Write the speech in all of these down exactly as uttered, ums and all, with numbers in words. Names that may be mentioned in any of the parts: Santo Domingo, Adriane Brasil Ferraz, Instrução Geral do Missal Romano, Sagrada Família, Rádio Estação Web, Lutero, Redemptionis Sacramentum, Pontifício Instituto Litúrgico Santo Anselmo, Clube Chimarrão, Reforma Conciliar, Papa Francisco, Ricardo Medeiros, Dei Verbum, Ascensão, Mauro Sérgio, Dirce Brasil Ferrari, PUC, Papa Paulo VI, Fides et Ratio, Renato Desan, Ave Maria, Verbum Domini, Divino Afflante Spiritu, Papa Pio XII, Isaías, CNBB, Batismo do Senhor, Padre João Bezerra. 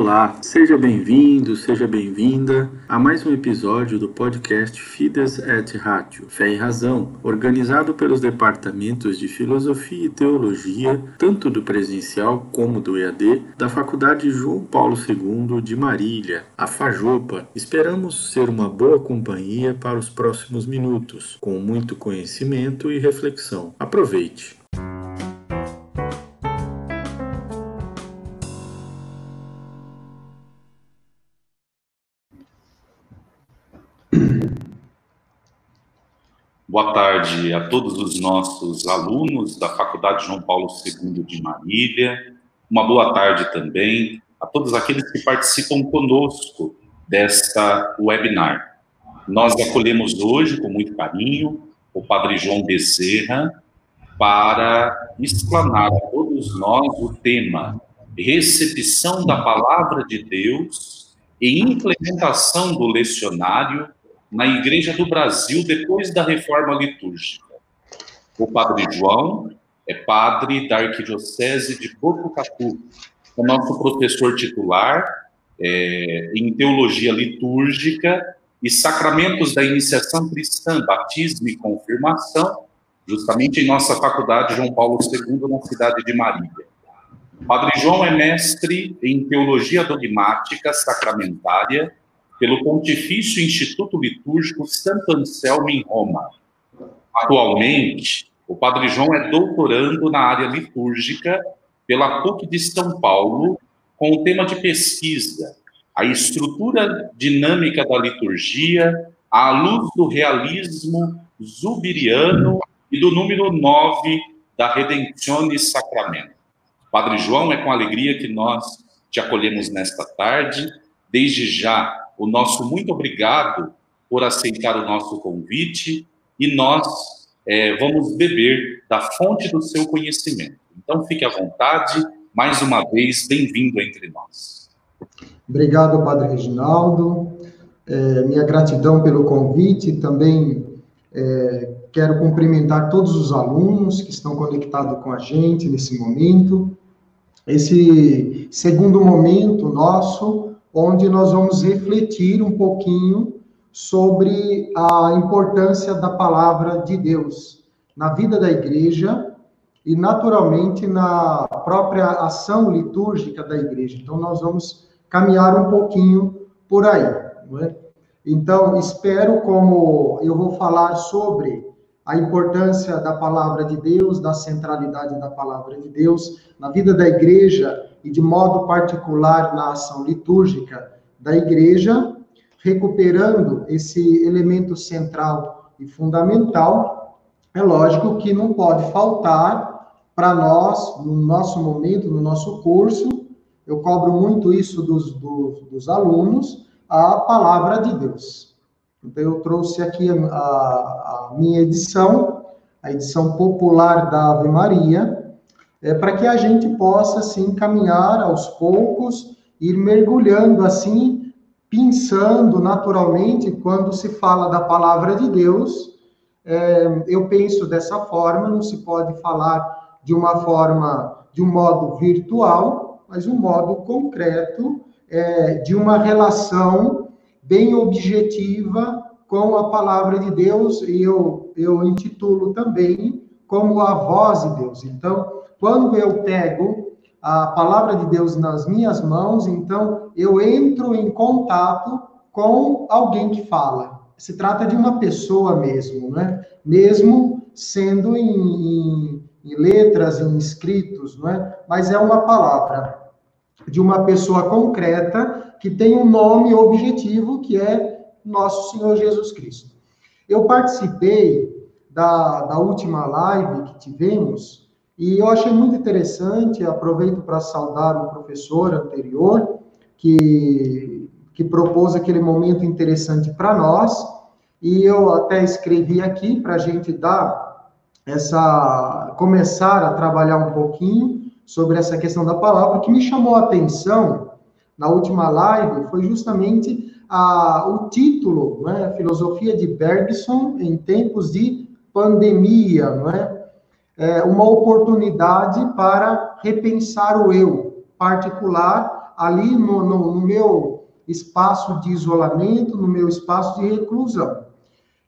Olá, seja bem-vindo, seja bem-vinda a mais um episódio do podcast Fides et Ratio, Fé e Razão, organizado pelos departamentos de Filosofia e Teologia, tanto do presencial como do E A D, da Faculdade João Paulo segundo de Marília, a Fajopa. Esperamos ser uma boa companhia para os próximos minutos, com muito conhecimento e reflexão. Aproveite! Boa tarde a todos os nossos alunos da Faculdade João Paulo segundo de Marília. Uma boa tarde também a todos aqueles que participam conosco desta webinar. Nós acolhemos hoje, com muito carinho, o Padre João Bezerra para explanar a todos nós o tema Recepção da Palavra de Deus e Implementação do Lecionário na Igreja do Brasil, depois da Reforma Litúrgica. O Padre João é padre da Arquidiocese de Porto Capu, é nosso professor titular é, em Teologia Litúrgica e Sacramentos da Iniciação Cristã, Batismo e Confirmação, justamente em nossa Faculdade João Paulo segundo, na cidade de Marília. O Padre João é mestre em Teologia Dogmática Sacramentária pelo Pontifício Instituto Litúrgico Santo Anselmo, em Roma. Atualmente, o Padre João é doutorando na área litúrgica pela P U C de São Paulo, com o tema de pesquisa, a estrutura dinâmica da liturgia, à luz do realismo zubiriano e do número nove da Redemptionis Sacramentum. Padre João, é com alegria que nós te acolhemos nesta tarde. Desde já, o nosso muito obrigado por aceitar o nosso convite, e nós é, vamos beber da fonte do seu conhecimento. Então, fique à vontade, mais uma vez, bem-vindo entre nós. Obrigado, Padre Reginaldo. É, minha gratidão pelo convite. Também é, quero cumprimentar todos os alunos que estão conectados com a gente nesse momento. Esse segundo momento nosso, onde nós vamos refletir um pouquinho sobre a importância da palavra de Deus na vida da igreja e, naturalmente, na própria ação litúrgica da igreja. Então, nós vamos caminhar um pouquinho por aí, não é? Então, espero, como eu vou falar sobre a importância da palavra de Deus, da centralidade da palavra de Deus na vida da igreja, e de modo particular na ação litúrgica da igreja, recuperando esse elemento central e fundamental, é lógico que não pode faltar para nós, no nosso momento, no nosso curso, eu cobro muito isso dos, dos, dos alunos, a palavra de Deus. Então, eu trouxe aqui a, a minha edição, a edição popular da Ave Maria, É, para que a gente possa, assim, caminhar aos poucos, ir mergulhando, assim, pensando naturalmente, quando se fala da palavra de Deus, é, eu penso dessa forma, não se pode falar de uma forma, de um modo virtual, mas um modo concreto, é, de uma relação bem objetiva com a palavra de Deus, e eu, eu intitulo também como a voz de Deus. Então, quando eu pego a palavra de Deus nas minhas mãos, então eu entro em contato com alguém que fala. Se trata de uma pessoa mesmo, né? Mesmo sendo em, em, em letras, em escritos, né? Mas é uma palavra de uma pessoa concreta que tem um nome objetivo, que é Nosso Senhor Jesus Cristo. Eu participei da, da última live que tivemos, e eu achei muito interessante, aproveito para saudar o professor anterior, que, que propôs aquele momento interessante para nós, e eu até escrevi aqui para a gente dar essa, começar a trabalhar um pouquinho sobre essa questão da palavra. O que me chamou a atenção na última live foi justamente a, o título, né, Filosofia de Bergson em Tempos de Pandemia, não é? É uma oportunidade para repensar o eu particular, ali no, no, no meu espaço de isolamento, no meu espaço de reclusão.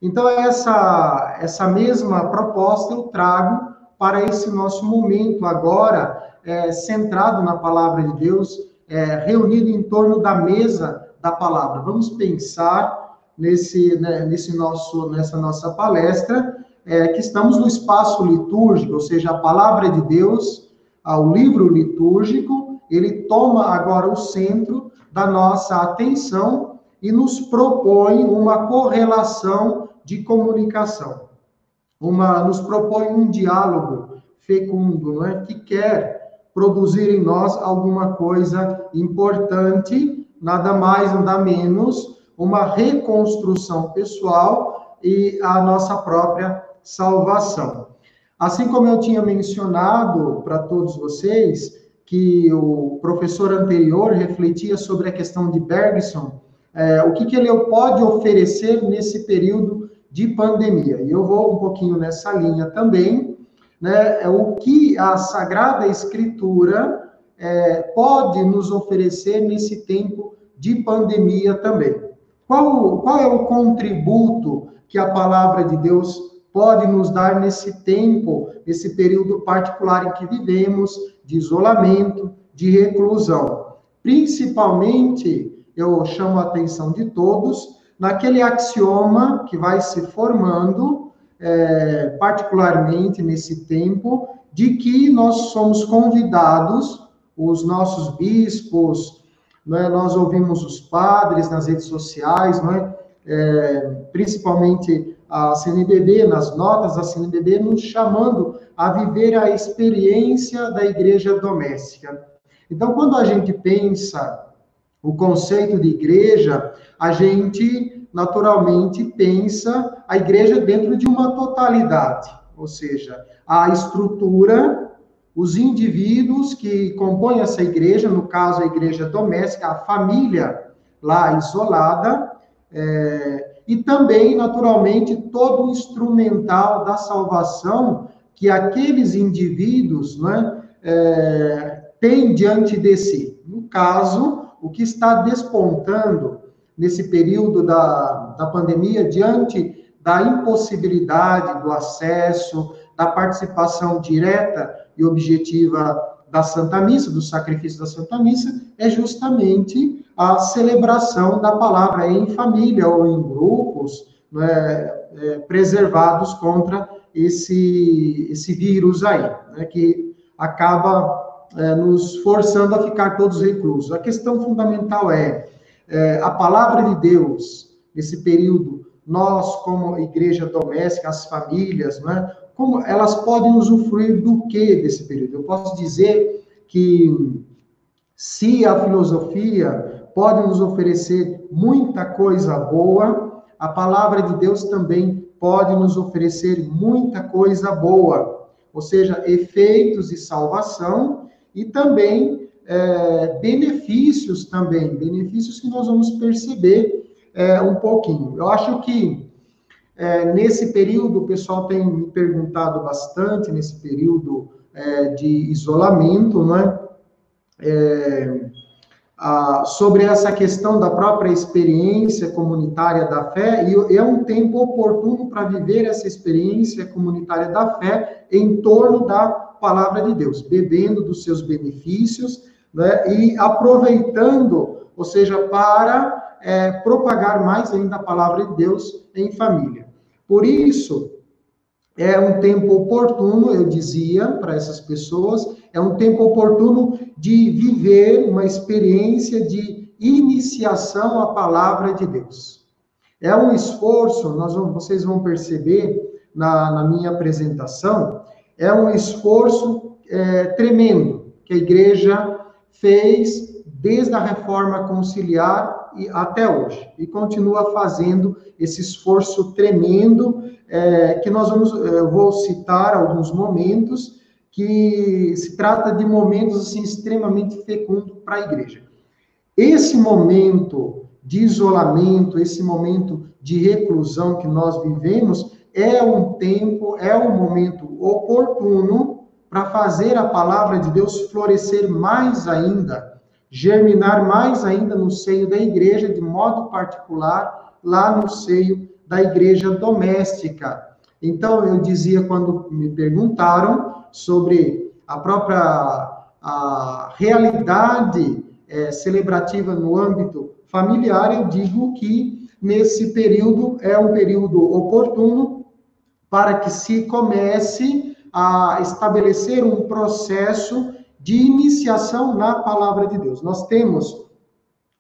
Então, essa, essa mesma proposta eu trago para esse nosso momento agora, é, centrado na palavra de Deus, é, reunido em torno da mesa da palavra. Vamos pensar nesse, né, nesse nosso, nessa nossa palestra, é, que estamos no espaço litúrgico, ou seja, a palavra de Deus, o livro litúrgico, ele toma agora o centro da nossa atenção e nos propõe uma correlação de comunicação. Uma, nos propõe um diálogo fecundo, não é? Que quer produzir em nós alguma coisa importante, nada mais, nada menos, uma reconstrução pessoal e a nossa própria salvação. Assim como eu tinha mencionado para todos vocês, que o professor anterior refletia sobre a questão de Bergson, é, o que, que ele pode oferecer nesse período de pandemia. E eu vou um pouquinho nessa linha também, né, o que a Sagrada Escritura é, pode nos oferecer nesse tempo de pandemia também. Qual, qual é o contributo que a Palavra de Deus pode nos dar nesse tempo, nesse período particular em que vivemos, de isolamento, de reclusão? Principalmente, eu chamo a atenção de todos, naquele axioma que vai se formando, é, particularmente nesse tempo, de que nós somos convidados, os nossos bispos, não é? Nós ouvimos os padres nas redes sociais, não é? É, principalmente a C N B B, nas notas da C N B B, nos chamando a viver a experiência da igreja doméstica. Então, quando a gente pensa o conceito de igreja, a gente, naturalmente, pensa a igreja dentro de uma totalidade, ou seja, a estrutura, os indivíduos que compõem essa igreja, no caso, a igreja doméstica, a família lá isolada, é, e também, naturalmente, todo o instrumental da salvação que aqueles indivíduos, né, é, têm diante de si. No caso, o que está despontando nesse período da, da pandemia, diante da impossibilidade do acesso, da participação direta e objetiva da Santa Missa, do sacrifício da Santa Missa, é justamente a celebração da palavra em família ou em grupos, né, é, preservados contra esse, esse vírus aí, né, que acaba é, nos forçando a ficar todos reclusos. A questão fundamental é, é a palavra de Deus, nesse período, nós como igreja doméstica, as famílias, né, como elas podem usufruir do que desse período? Eu posso dizer que se a filosofia pode nos oferecer muita coisa boa, a palavra de Deus também pode nos oferecer muita coisa boa, ou seja, efeitos de salvação e também é, benefícios também, benefícios que nós vamos perceber é, um pouquinho. Eu acho que É, nesse período, o pessoal tem me perguntado bastante, nesse período é, de isolamento, né? é, a, sobre essa questão da própria experiência comunitária da fé, e é um tempo oportuno para viver essa experiência comunitária da fé em torno da palavra de Deus, bebendo dos seus benefícios, né? E aproveitando, ou seja, para... É, propagar mais ainda a palavra de Deus em família. Por isso, é um tempo oportuno, eu dizia para essas pessoas, é um tempo oportuno de viver uma experiência de iniciação à palavra de Deus. É um esforço, nós vamos, vocês vão perceber na, na minha apresentação, é um esforço é, tremendo que a igreja fez desde a Reforma Conciliar e até hoje, e continua fazendo esse esforço tremendo, é, que nós vamos, eu vou citar alguns momentos, que se trata de momentos, assim, extremamente fecundos para a igreja. Esse momento de isolamento, esse momento de reclusão que nós vivemos, é um tempo, é um momento oportuno para fazer a palavra de Deus florescer mais ainda, germinar mais ainda no seio da igreja, de modo particular, lá no seio da igreja doméstica. Então, eu dizia, quando me perguntaram sobre a própria a realidade é, celebrativa no âmbito familiar, eu digo que nesse período é um período oportuno para que se comece a estabelecer um processo de iniciação na palavra de Deus. Nós temos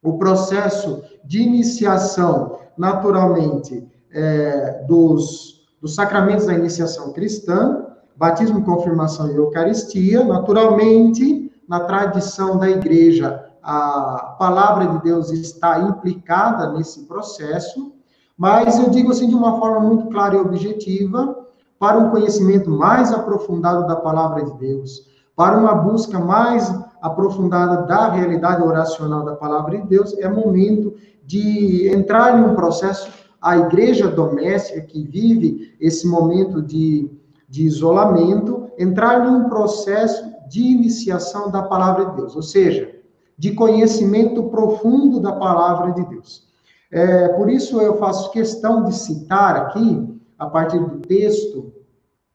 o processo de iniciação, naturalmente, é, dos, dos sacramentos da iniciação cristã, batismo, confirmação e eucaristia. Naturalmente, na tradição da igreja, a palavra de Deus está implicada nesse processo, mas eu digo assim de uma forma muito clara e objetiva, para um conhecimento mais aprofundado da palavra de Deus, para uma busca mais aprofundada da realidade oracional da palavra de Deus, é momento de entrar em um processo, a igreja doméstica que vive esse momento de, de isolamento, entrar em um processo de iniciação da palavra de Deus, ou seja, de conhecimento profundo da palavra de Deus. É, por isso eu faço questão de citar aqui, a partir do texto,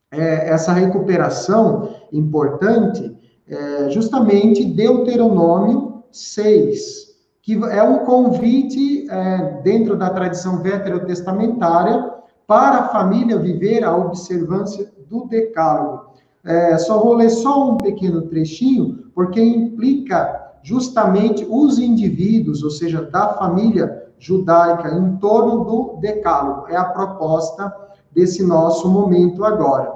é, essa recuperação importante, é, justamente Deuteronômio seis, que é um convite, é, dentro da tradição veterotestamentária, para a família viver a observância do decálogo. É, só vou ler só um pequeno trechinho, porque implica justamente os indivíduos, ou seja, da família judaica, em torno do decálogo. É a proposta desse nosso momento agora.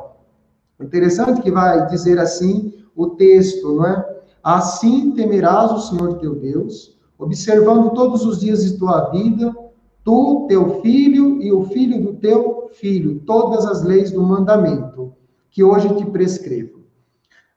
Interessante que vai dizer assim o texto, não é? Assim temerás o Senhor teu Deus, observando todos os dias de tua vida, tu, teu filho e o filho do teu filho, todas as leis do mandamento que hoje te prescrevo.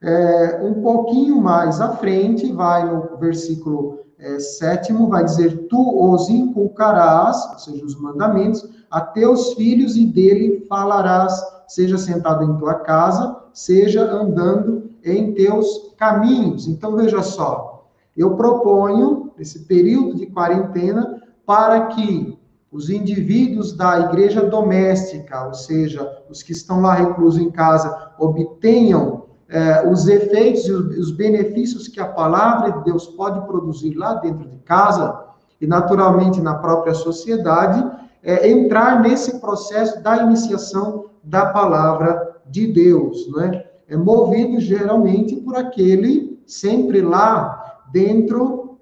É, um pouquinho mais à frente, vai no versículo é, sétimo, vai dizer, tu os inculcarás, ou seja, os mandamentos, a teus filhos e dele falarás, seja sentado em tua casa, seja andando em teus caminhos. Então, veja só, eu proponho esse período de quarentena para que os indivíduos da igreja doméstica, ou seja, os que estão lá reclusos em casa, obtenham É, os efeitos e os benefícios que a palavra de Deus pode produzir lá dentro de casa e, naturalmente, na própria sociedade, é, entrar nesse processo da iniciação da palavra de Deus, não é? É movido, geralmente, por aquele, sempre lá dentro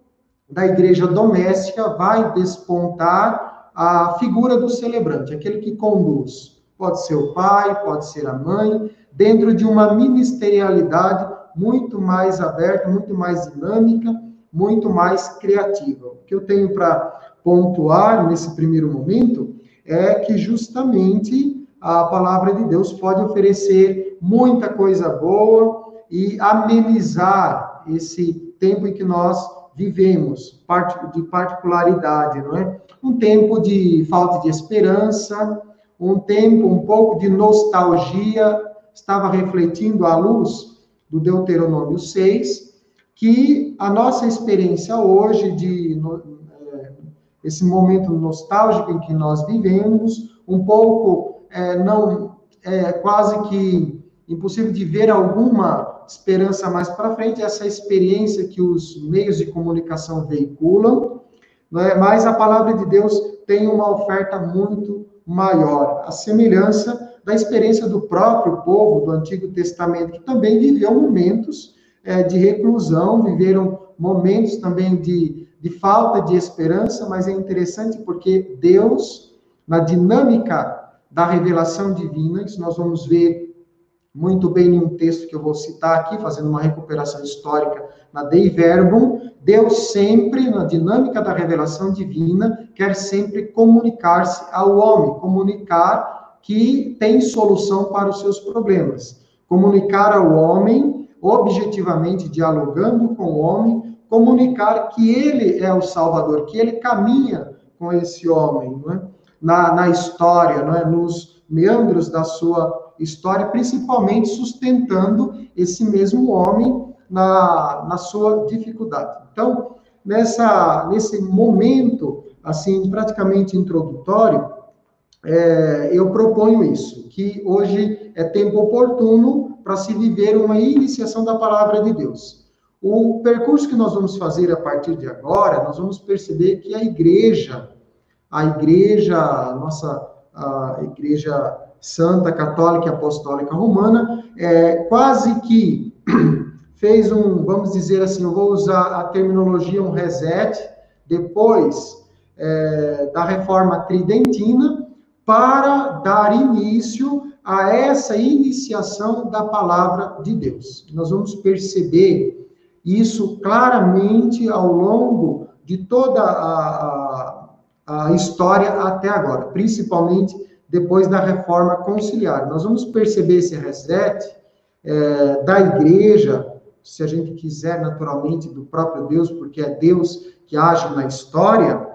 da igreja doméstica, vai despontar a figura do celebrante, aquele que conduz. Pode ser o pai, pode ser a mãe, dentro de uma ministerialidade muito mais aberta, muito mais dinâmica, muito mais criativa. O que eu tenho para pontuar nesse primeiro momento é que justamente a palavra de Deus pode oferecer muita coisa boa e amenizar esse tempo em que nós vivemos, de particularidade, não é? Um tempo de falta de esperança, um tempo um pouco de nostalgia. Estava refletindo à luz do Deuteronômio seis, que a nossa experiência hoje, de no, esse momento nostálgico em que nós vivemos, um pouco, é, não, é, quase que impossível de ver alguma esperança mais para frente, essa experiência que os meios de comunicação veiculam, né? Mas a palavra de Deus tem uma oferta muito maior, a semelhança da experiência do próprio povo do Antigo Testamento, que também viveu momentos é, de reclusão, viveram momentos também de, de falta de esperança, mas é interessante porque Deus, na dinâmica da revelação divina, isso nós vamos ver muito bem em um texto que eu vou citar aqui, fazendo uma recuperação histórica na Dei Verbum, Deus sempre, na dinâmica da revelação divina, quer sempre comunicar-se ao homem, comunicar que tem solução para os seus problemas. Comunicar ao homem, objetivamente dialogando com o homem, comunicar que ele é o Salvador, que ele caminha com esse homem, não é? na, na história, não é? Nos meandros da sua história, principalmente sustentando esse mesmo homem na, na sua dificuldade. Então, nessa, nesse momento, assim, praticamente introdutório, é, eu proponho isso, que hoje é tempo oportuno para se viver uma iniciação da palavra de Deus. O percurso que nós vamos fazer a partir de agora, nós vamos perceber que a igreja, a igreja, a nossa a igreja santa, católica e apostólica romana, é, quase que fez um, vamos dizer assim, eu vou usar a terminologia, um reset, depois é, da Reforma Tridentina, para dar início a essa iniciação da palavra de Deus. Nós vamos perceber isso claramente ao longo de toda a, a, a história até agora, principalmente depois da Reforma Conciliar. Nós vamos perceber esse reset é, da igreja, se a gente quiser naturalmente, do próprio Deus, porque é Deus que age na história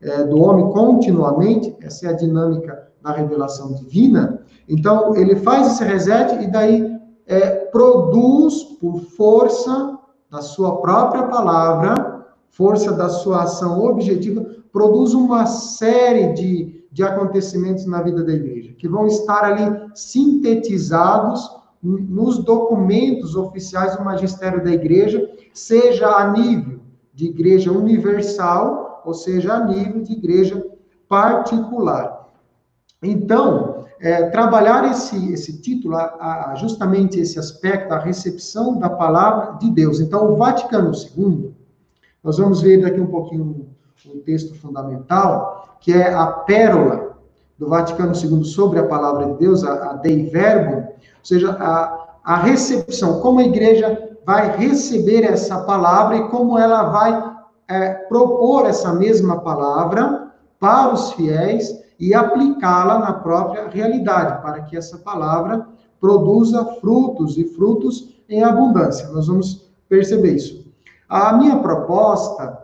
é, do homem continuamente, essa é a dinâmica da revelação divina. Então, ele faz esse reset e daí é, produz por força da sua própria palavra, força da sua ação objetiva, produz uma série de, de acontecimentos na vida da igreja, que vão estar ali sintetizados nos documentos oficiais do magistério da igreja, seja a nível de igreja universal, ou seja, a nível de igreja particular. Então, é, trabalhar esse, esse título, a, a, justamente esse aspecto, a recepção da palavra de Deus. Então, o Vaticano segundo, nós vamos ver daqui um pouquinho um, um texto fundamental, que é a pérola do Vaticano segundo sobre a palavra de Deus, a, a Dei Verbum, ou seja, a, a recepção, como a igreja vai receber essa palavra e como ela vai é, propor essa mesma palavra para os fiéis, e aplicá-la na própria realidade, para que essa palavra produza frutos, e frutos em abundância. Nós vamos perceber isso. A minha proposta,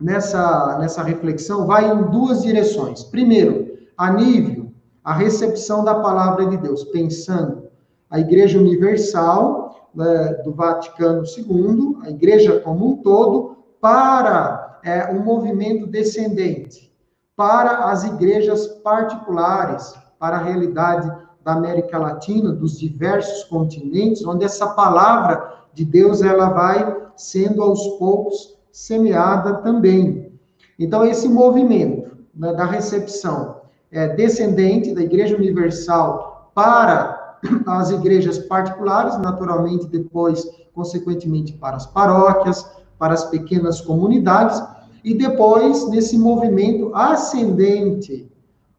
nessa, nessa reflexão, vai em duas direções. Primeiro, a nível, a recepção da palavra de Deus, pensando a Igreja Universal, né, do Vaticano segundo, a Igreja como um todo, para é, um movimento descendente, para as igrejas particulares, para a realidade da América Latina, dos diversos continentes, onde essa palavra de Deus, ela vai sendo aos poucos semeada também. Então, esse movimento, né, da recepção é, descendente da Igreja Universal para as igrejas particulares, naturalmente depois, consequentemente, para as paróquias, para as pequenas comunidades, e depois, nesse movimento ascendente,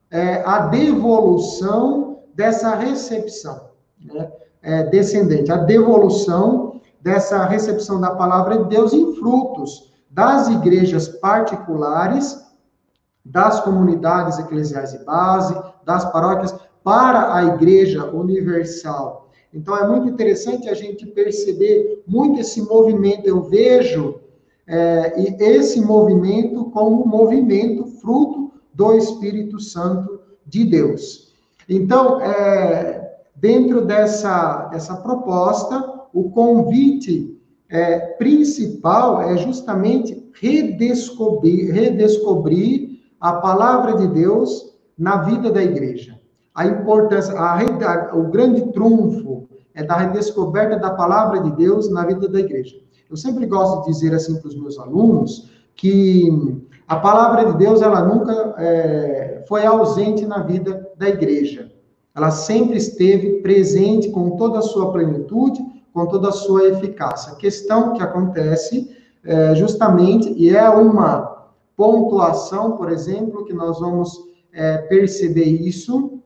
é, a devolução dessa recepção, né? é, descendente, a devolução dessa recepção da palavra de Deus em frutos das igrejas particulares, das comunidades eclesiais de base, das paróquias, para a Igreja Universal. Então, é muito interessante a gente perceber muito esse movimento, eu vejo... É, e esse movimento como um movimento fruto do Espírito Santo de Deus. Então, é, dentro dessa, dessa proposta, o convite é, principal é justamente redescobrir, redescobrir a palavra de Deus na vida da igreja. A importância, a, a, o grande trunfo é da redescoberta da palavra de Deus na vida da igreja. Eu sempre gosto de dizer assim para os meus alunos que a palavra de Deus, ela nunca é, foi ausente na vida da igreja. Ela sempre esteve presente com toda a sua plenitude, com toda a sua eficácia. A questão que acontece é, justamente, e é uma pontuação, por exemplo, que nós vamos é, perceber isso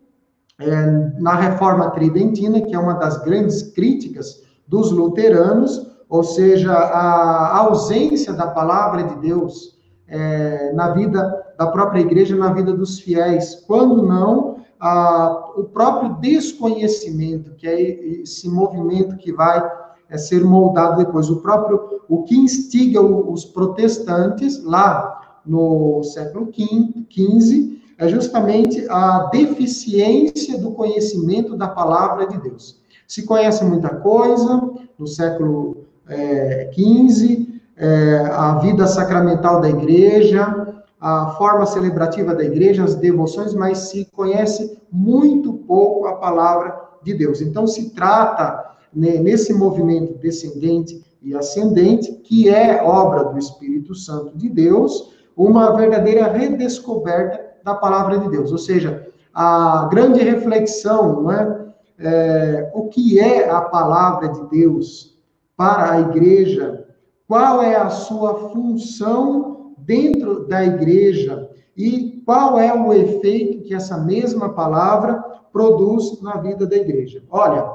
é, na Reforma Tridentina, que é uma das grandes críticas dos luteranos, ou seja, a ausência da palavra de Deus é, na vida da própria igreja, na vida dos fiéis, quando não, a, o próprio desconhecimento, que é esse movimento que vai é, ser moldado depois, o próprio, o que instiga os protestantes, lá no século quinze, é justamente a deficiência do conhecimento da palavra de Deus. Se conhece muita coisa, no século quinze, é, a vida sacramental da igreja, a forma celebrativa da igreja, as devoções, mas se conhece muito pouco a palavra de Deus. Então, se trata, né, nesse movimento descendente e ascendente, que é obra do Espírito Santo de Deus, uma verdadeira redescoberta da palavra de Deus, ou seja, a grande reflexão, não é? É, o que é a palavra de Deus para a igreja, qual é a sua função dentro da igreja e qual é o efeito que essa mesma palavra produz na vida da igreja. Olha,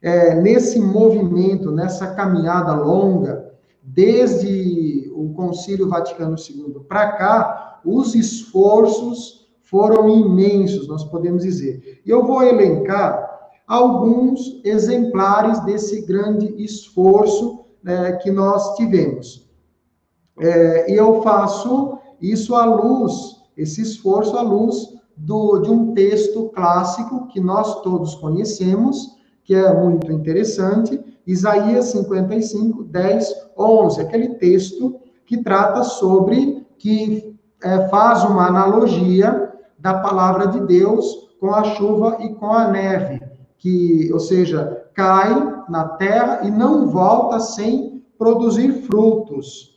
é, nesse movimento, nessa caminhada longa, desde o Concílio Vaticano segundo para cá, os esforços foram imensos, nós podemos dizer. E eu vou elencar alguns exemplares desse grande esforço, né, que nós tivemos. E é, eu faço isso à luz, esse esforço à luz do, de um texto clássico que nós todos conhecemos, que é muito interessante, Isaías cinquenta e cinco, dez, onze, aquele texto que trata sobre, que é, faz uma analogia da palavra de Deus com a chuva e com a neve, que, ou seja, cai na terra e não volta sem produzir frutos.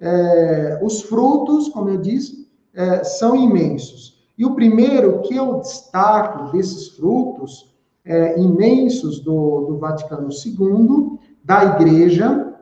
É, os frutos, como eu disse, é, são imensos. E o primeiro que eu destaco desses frutos é, imensos do, do Vaticano segundo, da Igreja,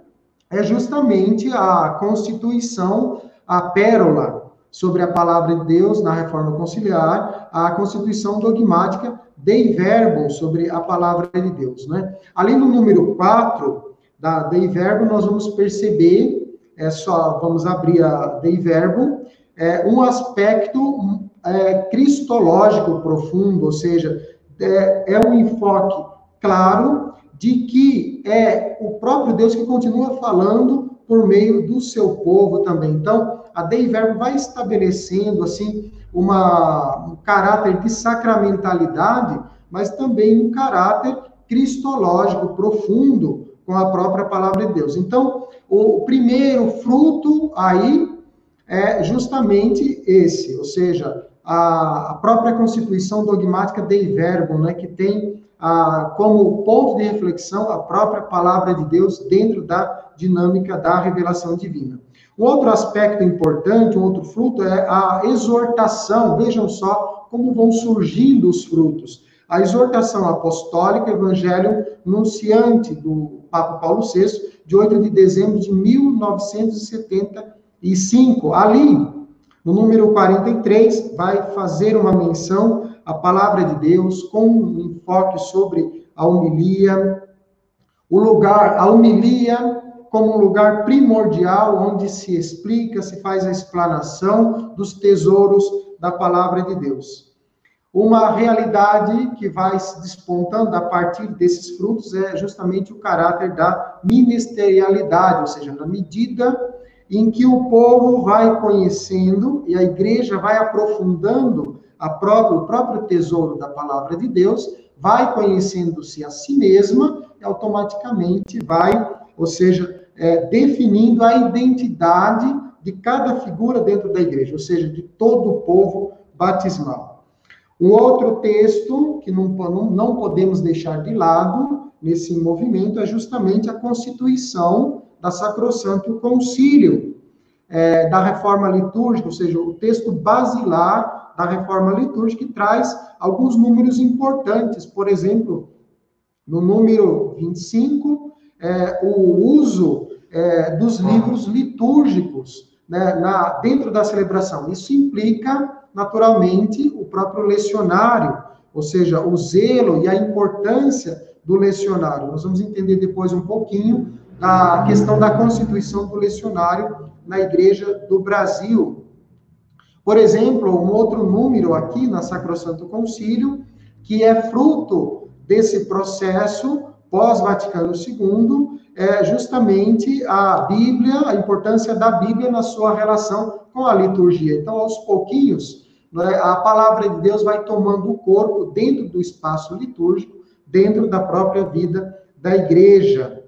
é justamente a constituição, a pérola, sobre a palavra de Deus na Reforma Conciliar, a Constituição Dogmática Dei Verbum sobre a palavra de Deus, né? Além do número quatro da Dei Verbum, nós vamos perceber, é só, vamos abrir a Dei Verbum, é, um aspecto é, cristológico profundo, ou seja, é, é um enfoque claro de que é o próprio Deus que continua falando por meio do seu povo também. Então, a Dei Verbum vai estabelecendo, assim, uma, um caráter de sacramentalidade, mas também um caráter cristológico profundo com a própria palavra de Deus. Então, o primeiro fruto aí é justamente esse, ou seja, a, a própria Constituição Dogmática Dei Verbum, né, que tem a, como ponto de reflexão a própria palavra de Deus dentro da dinâmica da revelação divina. Um outro aspecto importante, um outro fruto, é a exortação. Vejam só como vão surgindo os frutos. A exortação apostólica, Evangelii Nuntiandi, do Papa Paulo sexto, de oito de dezembro de mil novecentos e setenta e cinco. Ali, no número quarenta e três, vai fazer uma menção à palavra de Deus, com um enfoque sobre a homilia, o lugar, a homilia, como um lugar primordial, onde se explica, se faz a explanação dos tesouros da palavra de Deus. Uma realidade que vai se despontando a partir desses frutos é justamente o caráter da ministerialidade, ou seja, na medida em que o povo vai conhecendo e a igreja vai aprofundando a própria, o próprio tesouro da palavra de Deus, vai conhecendo-se a si mesma e automaticamente vai, ou seja, é, definindo a identidade de cada figura dentro da igreja, ou seja, de todo o povo batismal. Um outro texto que não, não podemos deixar de lado nesse movimento é justamente a constituição da Sacrosanctum Concilium, é, da Reforma Litúrgica, ou seja, o texto basilar da Reforma Litúrgica, que traz alguns números importantes, por exemplo, no número vinte e cinco, É, o uso é, dos livros litúrgicos, né, na, dentro da celebração. Isso implica, naturalmente, o próprio lecionário, ou seja, o zelo e a importância do lecionário. Nós vamos entender depois um pouquinho a questão da constituição do lecionário na Igreja do Brasil. Por exemplo, um outro número aqui na Sacrosanto Concílio, que é fruto desse processo pós-Vaticano segundo, é justamente a Bíblia, a importância da Bíblia na sua relação com a liturgia. Então, aos pouquinhos, né, a palavra de Deus vai tomando o corpo dentro do espaço litúrgico, dentro da própria vida da igreja.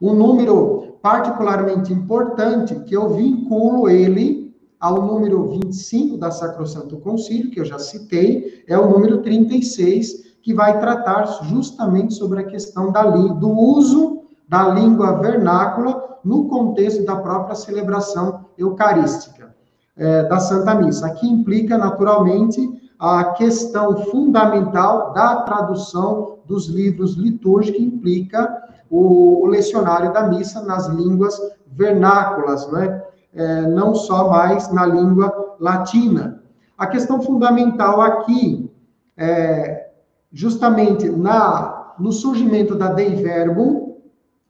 Um número particularmente importante, que eu vinculo ele ao número vinte e cinco da Sacrosanto Concílio, que eu já citei, é o número trinta e seis, que vai tratar justamente sobre a questão da, do uso da língua vernácula no contexto da própria celebração eucarística é, da Santa Missa. Aqui implica, naturalmente, a questão fundamental da tradução dos livros litúrgicos, que implica o, o lecionário da missa nas línguas vernáculas, né? É, não só mais na língua latina. A questão fundamental aqui é justamente na, no surgimento da Dei Verbum,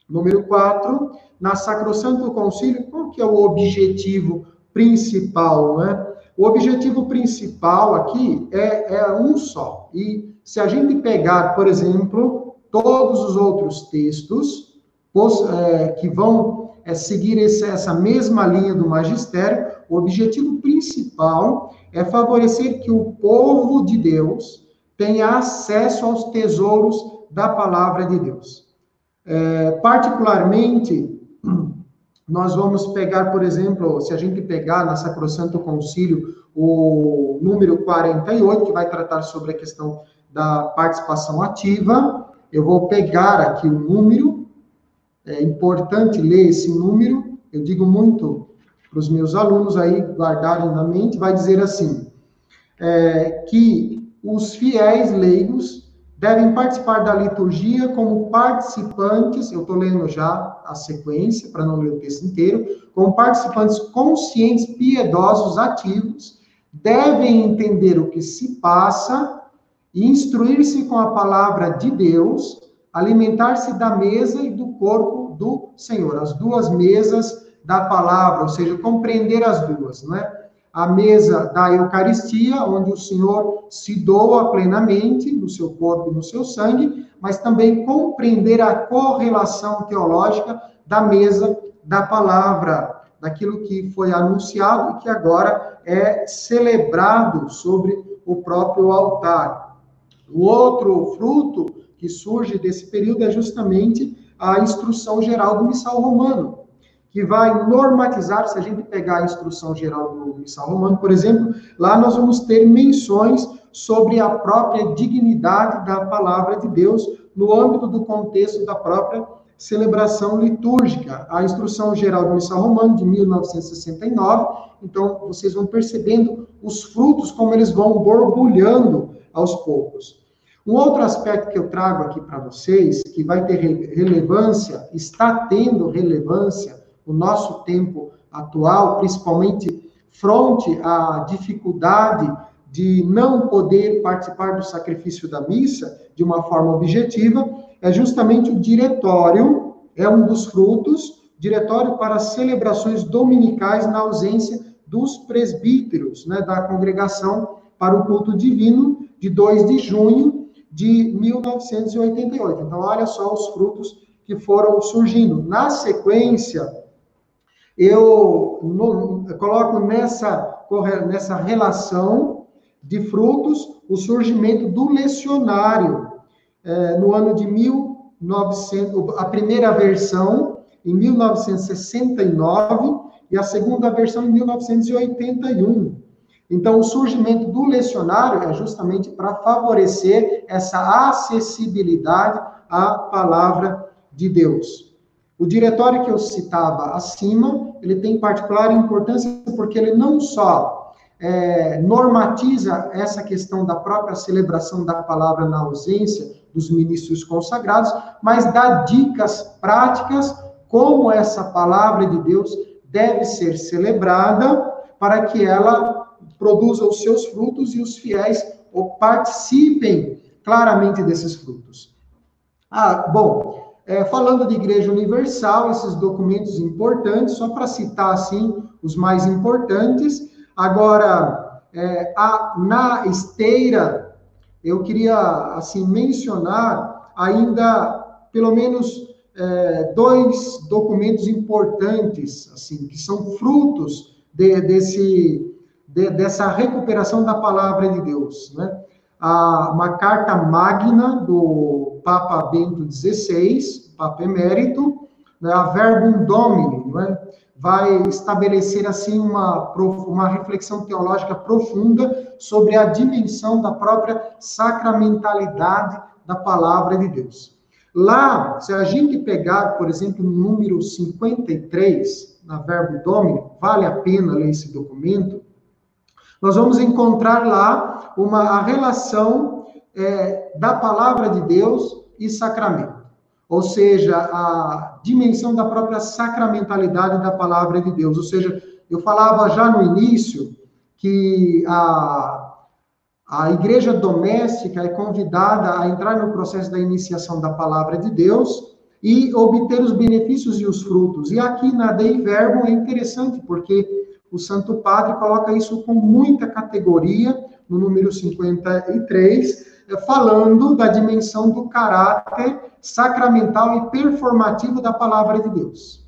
número quatro, na Sacrosanto Concílio. Qual que é o objetivo principal, né? O objetivo principal aqui é, é um só. E se a gente pegar, por exemplo, todos os outros textos os, é, que vão é, seguir esse, essa mesma linha do magistério, o objetivo principal é favorecer que o povo de Deus tenha acesso aos tesouros da palavra de Deus. É, particularmente... Nós vamos pegar, por exemplo, se a gente pegar na Sacrosanto Concílio o número quarenta e oito, que vai tratar sobre a questão da participação ativa. Eu vou pegar aqui o número, é importante ler esse número, eu digo muito para os meus alunos aí guardarem na mente, vai dizer assim, é, que os fiéis leigos devem participar da liturgia como participantes, eu estou lendo já a sequência, para não ler o texto inteiro, como participantes conscientes, piedosos, ativos, devem entender o que se passa, instruir-se com a palavra de Deus, alimentar-se da mesa e do corpo do Senhor, as duas mesas da palavra, ou seja, compreender as duas, né? A mesa da Eucaristia, onde o Senhor se doa plenamente no seu corpo e no seu sangue, mas também compreender a correlação teológica da mesa da palavra, daquilo que foi anunciado e que agora é celebrado sobre o próprio altar. O outro fruto que surge desse período é justamente a Instrução Geral do Missal Romano, que vai normatizar. Se a gente pegar a Instrução Geral do Missal Romano, por exemplo, lá nós vamos ter menções sobre a própria dignidade da palavra de Deus no âmbito do contexto da própria celebração litúrgica. A Instrução Geral do Missal Romano, de mil novecentos e sessenta e nove, então vocês vão percebendo os frutos, como eles vão borbulhando aos poucos. Um outro aspecto que eu trago aqui para vocês, que vai ter relevância, está tendo relevância, o nosso tempo atual, principalmente fronte à dificuldade de não poder participar do sacrifício da missa de uma forma objetiva, é justamente o diretório, é um dos frutos, diretório para celebrações dominicais na ausência dos presbíteros, né, da Congregação para o Culto Divino, de dois de junho de mil novecentos e oitenta e oito. Então, olha só os frutos que foram surgindo. Na sequência... Eu, no, eu coloco nessa, nessa relação de frutos o surgimento do lecionário eh, no ano de mil e novecentos, a primeira versão em mil novecentos e sessenta e nove e a segunda versão em mil novecentos e oitenta e um. Então, o surgimento do lecionário é justamente para favorecer essa acessibilidade à palavra de Deus. O diretório que eu citava acima, ele tem particular importância porque ele não só é, normatiza essa questão da própria celebração da palavra na ausência dos ministros consagrados, mas dá dicas práticas como essa palavra de Deus deve ser celebrada para que ela produza os seus frutos e os fiéis ou participem claramente desses frutos. Ah, bom... É, falando de Igreja Universal, esses documentos importantes, só para citar, assim, os mais importantes. Agora, é, a, na esteira, eu queria, assim, mencionar ainda, pelo menos, é, dois documentos importantes, assim, que são frutos de, desse, de, dessa recuperação da Palavra de Deus, né? A, uma carta magna do Papa Bento dezesseis, Papa Emérito, a Verbum Domini, né, vai estabelecer assim uma, uma reflexão teológica profunda sobre a dimensão da própria sacramentalidade da palavra de Deus. Lá, se a gente pegar, por exemplo, o número cinquenta e três, na Verbum Domini, vale a pena ler esse documento, nós vamos encontrar lá uma, a relação é, da palavra de Deus e sacramento. Ou seja, a dimensão da própria sacramentalidade da palavra de Deus. Ou seja, eu falava já no início que a, a igreja doméstica é convidada a entrar no processo da iniciação da palavra de Deus e obter os benefícios e os frutos. E aqui na Dei Verbum é interessante, porque o Santo Padre coloca isso com muita categoria, no número cinquenta e três, falando da dimensão do caráter sacramental e performativo da palavra de Deus.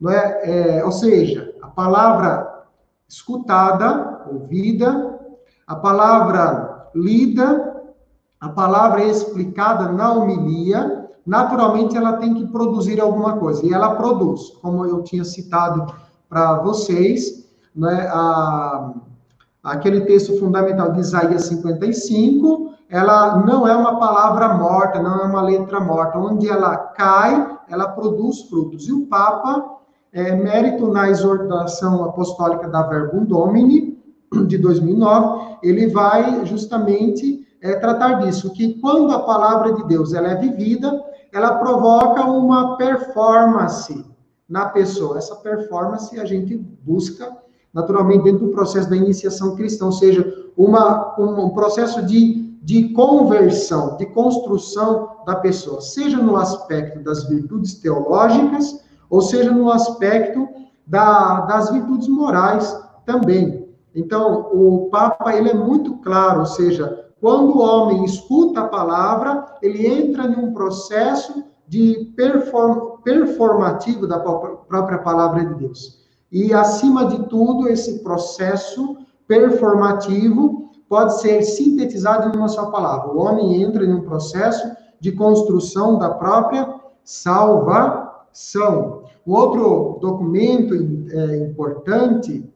Não é? É, ou seja, a palavra escutada, ouvida, a palavra lida, a palavra explicada na homilia, naturalmente ela tem que produzir alguma coisa, e ela produz, como eu tinha citado para vocês, né, a... Aquele texto fundamental de Isaías cinquenta e cinco, ela não é uma palavra morta, não é uma letra morta. Onde ela cai, ela produz frutos. E o Papa, é, mérito na exortação apostólica da Verbum Domini, de dois mil e nove, ele vai justamente é, tratar disso, que quando a palavra de Deus ela é vivida, ela provoca uma performance na pessoa. Essa performance a gente busca naturalmente dentro do processo da iniciação cristã, ou seja, uma, um processo de, de conversão, de construção da pessoa, seja no aspecto das virtudes teológicas, ou seja no aspecto da, das virtudes morais também. Então, o Papa, ele é muito claro, ou seja, quando o homem escuta a palavra, ele entra em um processo de perform, performativo da própria palavra de Deus. E, acima de tudo, esse processo performativo pode ser sintetizado em uma só palavra. O homem entra em um processo de construção da própria salvação. Um outro documento é, importante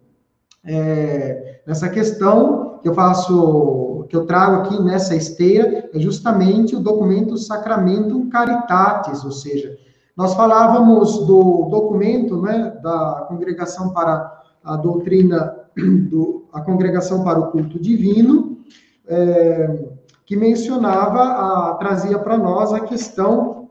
é, nessa questão que eu faço, que eu trago aqui nessa esteira, é justamente o documento Sacramentum Caritatis, ou seja, nós falávamos do documento, né, da Congregação para a Doutrina, do, a Congregação para o Culto Divino, é, que mencionava, a, trazia para nós a questão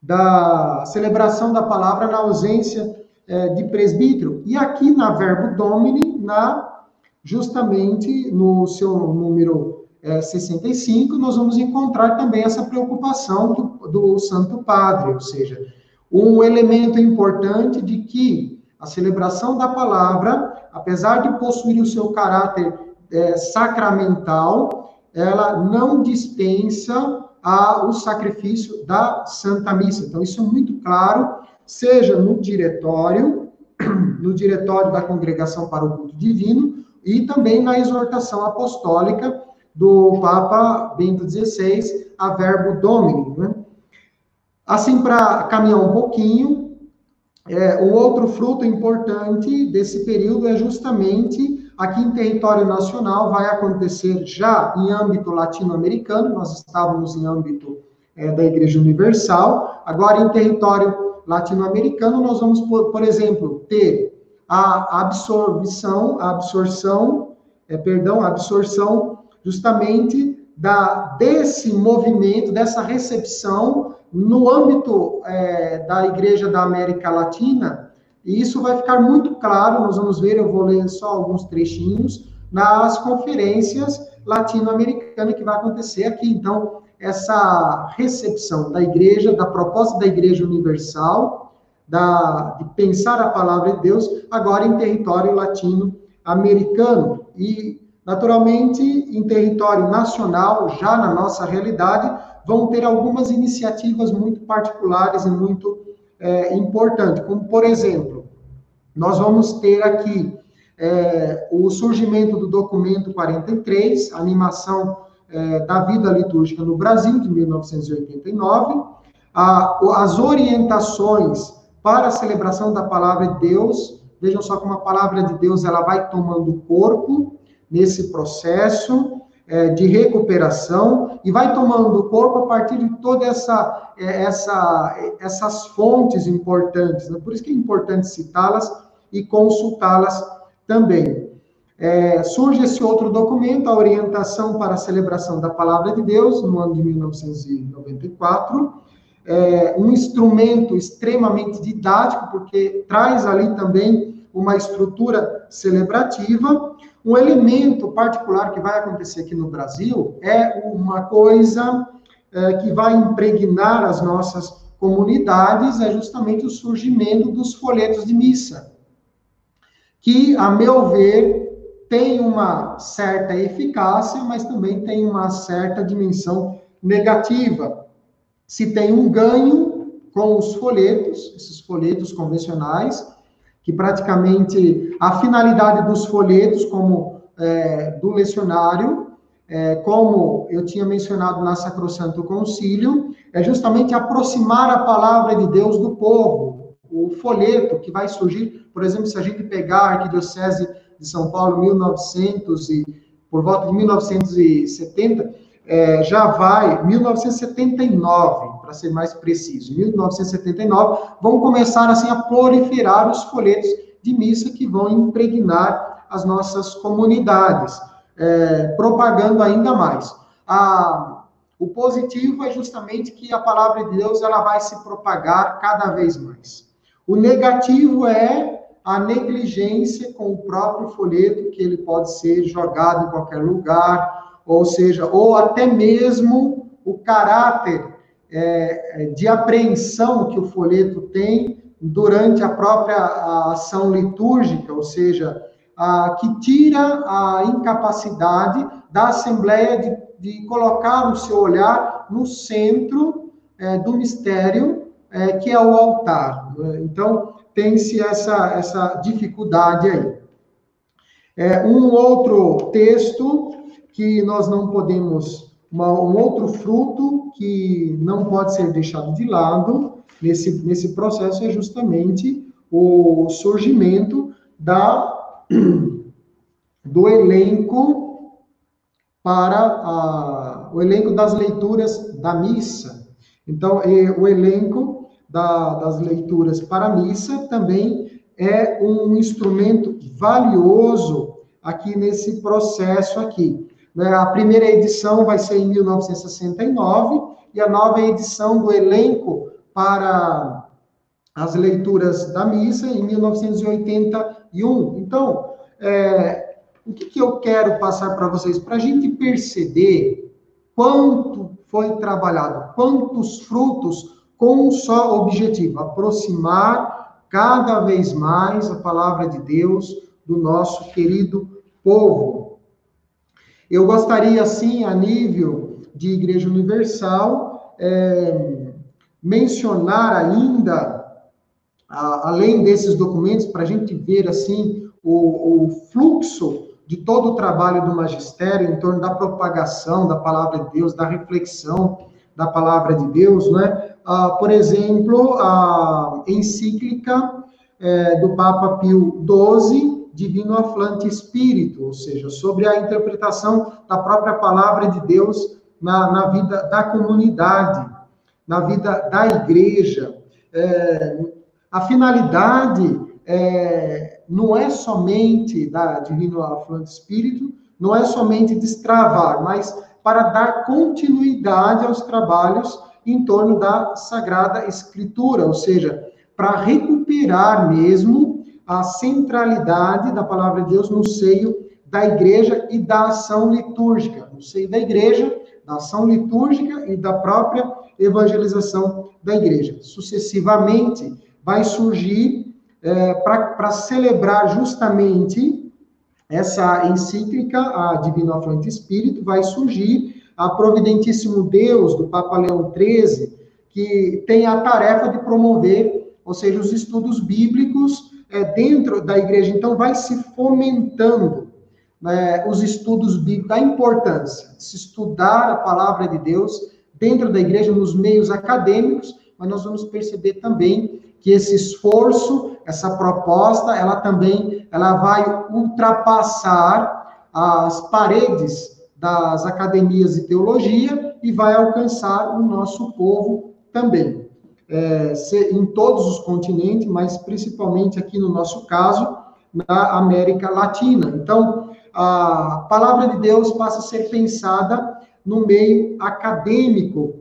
da celebração da palavra na ausência é, de presbítero. E aqui na Verbum Domini, na, justamente no seu número É, sessenta e cinco, nós vamos encontrar também essa preocupação do, do Santo Padre, ou seja, um elemento importante de que a celebração da palavra, apesar de possuir o seu caráter é, sacramental, ela não dispensa a, o sacrifício da Santa Missa. Então, isso é muito claro, seja no diretório, no diretório da Congregação para o Culto Divino, e também na exortação apostólica do Papa Bento dezesseis, a Verbum Domini, né? Assim, para caminhar um pouquinho, é, o outro fruto importante desse período é justamente, aqui em território nacional, vai acontecer já em âmbito latino-americano, nós estávamos em âmbito é, da Igreja Universal, agora em território latino-americano, nós vamos, por, por exemplo, ter a absorção, a absorção, é, perdão, a absorção, justamente da, desse movimento, dessa recepção no âmbito é, da Igreja da América Latina, e isso vai ficar muito claro, nós vamos ver, eu vou ler só alguns trechinhos, nas conferências latino-americanas que vai acontecer aqui. Então, essa recepção da Igreja, da proposta da Igreja Universal, da, de pensar a Palavra de Deus, agora em território latino-americano, e naturalmente, em território nacional, já na nossa realidade, vão ter algumas iniciativas muito particulares e muito é, importantes. Como, por exemplo, nós vamos ter aqui é, o surgimento do documento quarenta e três, Animação é, da Vida Litúrgica no Brasil, de mil novecentos e oitenta e nove, a, as orientações para a celebração da palavra de Deus. Vejam só como a palavra de Deus ela vai tomando corpo nesse processo é, de recuperação e vai tomando corpo a partir de toda essa, é, essa essas fontes importantes, né? Por isso que é importante citá-las e consultá-las também. É, surge esse outro documento, a orientação para a celebração da palavra de Deus, no ano de mil novecentos e noventa e quatro, é, um instrumento extremamente didático, porque traz ali também uma estrutura celebrativa. Um elemento particular que vai acontecer aqui no Brasil é uma coisa é, que vai impregnar as nossas comunidades, é justamente o surgimento dos folhetos de missa, que, a meu ver, tem uma certa eficácia, mas também tem uma certa dimensão negativa. Se tem um ganho com os folhetos, esses folhetos convencionais, que praticamente a finalidade dos folhetos, como é, do lecionário, é, como eu tinha mencionado na Sacrosanctum Concilium, é justamente aproximar a palavra de Deus do povo. O folheto que vai surgir, por exemplo, se a gente pegar a Arquidiocese de São Paulo, mil e novecentos e, por volta de mil novecentos e setenta, é, já vai, mil novecentos e setenta e nove, para ser mais preciso, mil novecentos e setenta e nove, vão começar assim a proliferar os folhetos de missa que vão impregnar as nossas comunidades, é, propagando ainda mais. A, o positivo é justamente que a palavra de Deus ela vai se propagar cada vez mais. O negativo é a negligência com o próprio folheto, que ele pode ser jogado em qualquer lugar, ou seja, ou até mesmo o caráter é, de apreensão que o folheto tem durante a própria a ação litúrgica, ou seja, a, que tira a incapacidade da Assembleia de, de colocar o seu olhar no centro é, do mistério, é, que é o altar. Então, tem-se essa, essa dificuldade aí. É, um outro texto que nós não podemos, uma, um outro fruto que não pode ser deixado de lado nesse, nesse processo é justamente o surgimento da, do elenco para a, o elenco das leituras da missa. Então, é, o elenco Da, das leituras para a missa, também é um instrumento valioso aqui nesse processo aqui. Né? A primeira edição vai ser em mil novecentos e sessenta e nove, e a nova edição do elenco para as leituras da missa em mil novecentos e oitenta e um. Então, é, o que, que eu quero passar para vocês? Para a gente perceber quanto foi trabalhado, quantos frutos com um só objetivo, aproximar cada vez mais a palavra de Deus do nosso querido povo. Eu gostaria, assim, a nível de Igreja Universal, é, mencionar ainda, a, além desses documentos, para a gente ver, assim, o, o fluxo de todo o trabalho do magistério em torno da propagação da palavra de Deus, da reflexão da palavra de Deus, né? Uh, por exemplo, a encíclica eh, do Papa Pio doze, Divino Afflante Spiritu, ou seja, sobre a interpretação da própria palavra de Deus na, na vida da comunidade, na vida da igreja. Eh, a finalidade eh, não é somente da Divino Afflante Spiritu, não é somente destravar, mas para dar continuidade aos trabalhos em torno da Sagrada Escritura, ou seja, para recuperar mesmo a centralidade da Palavra de Deus no seio da Igreja e da ação litúrgica, no seio da Igreja, da ação litúrgica e da própria evangelização da Igreja. Sucessivamente, vai surgir, é, para celebrar justamente essa encíclica, a Divino Afflante Spiritu, vai surgir a Providentíssimo Deus, do Papa Leão treze, que tem a tarefa de promover, ou seja, os estudos bíblicos é, dentro da igreja. Então, vai se fomentando né, os estudos bíblicos, da importância de se estudar a palavra de Deus dentro da igreja, nos meios acadêmicos, mas nós vamos perceber também que esse esforço, essa proposta, ela também, ela vai ultrapassar as paredes das academias de teologia e vai alcançar o nosso povo também. É, em todos os continentes, mas principalmente aqui no nosso caso, na América Latina. Então, a palavra de Deus passa a ser pensada no meio acadêmico.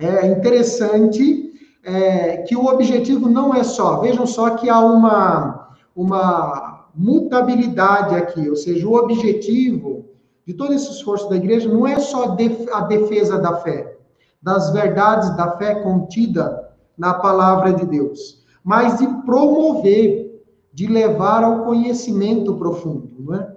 É interessante é, que o objetivo não é só, vejam só que há uma, uma mutabilidade aqui, ou seja, o objetivo de todo esse esforço da igreja não é só a defesa da fé, das verdades da fé contida na palavra de Deus, mas de promover, de levar ao conhecimento profundo, não é?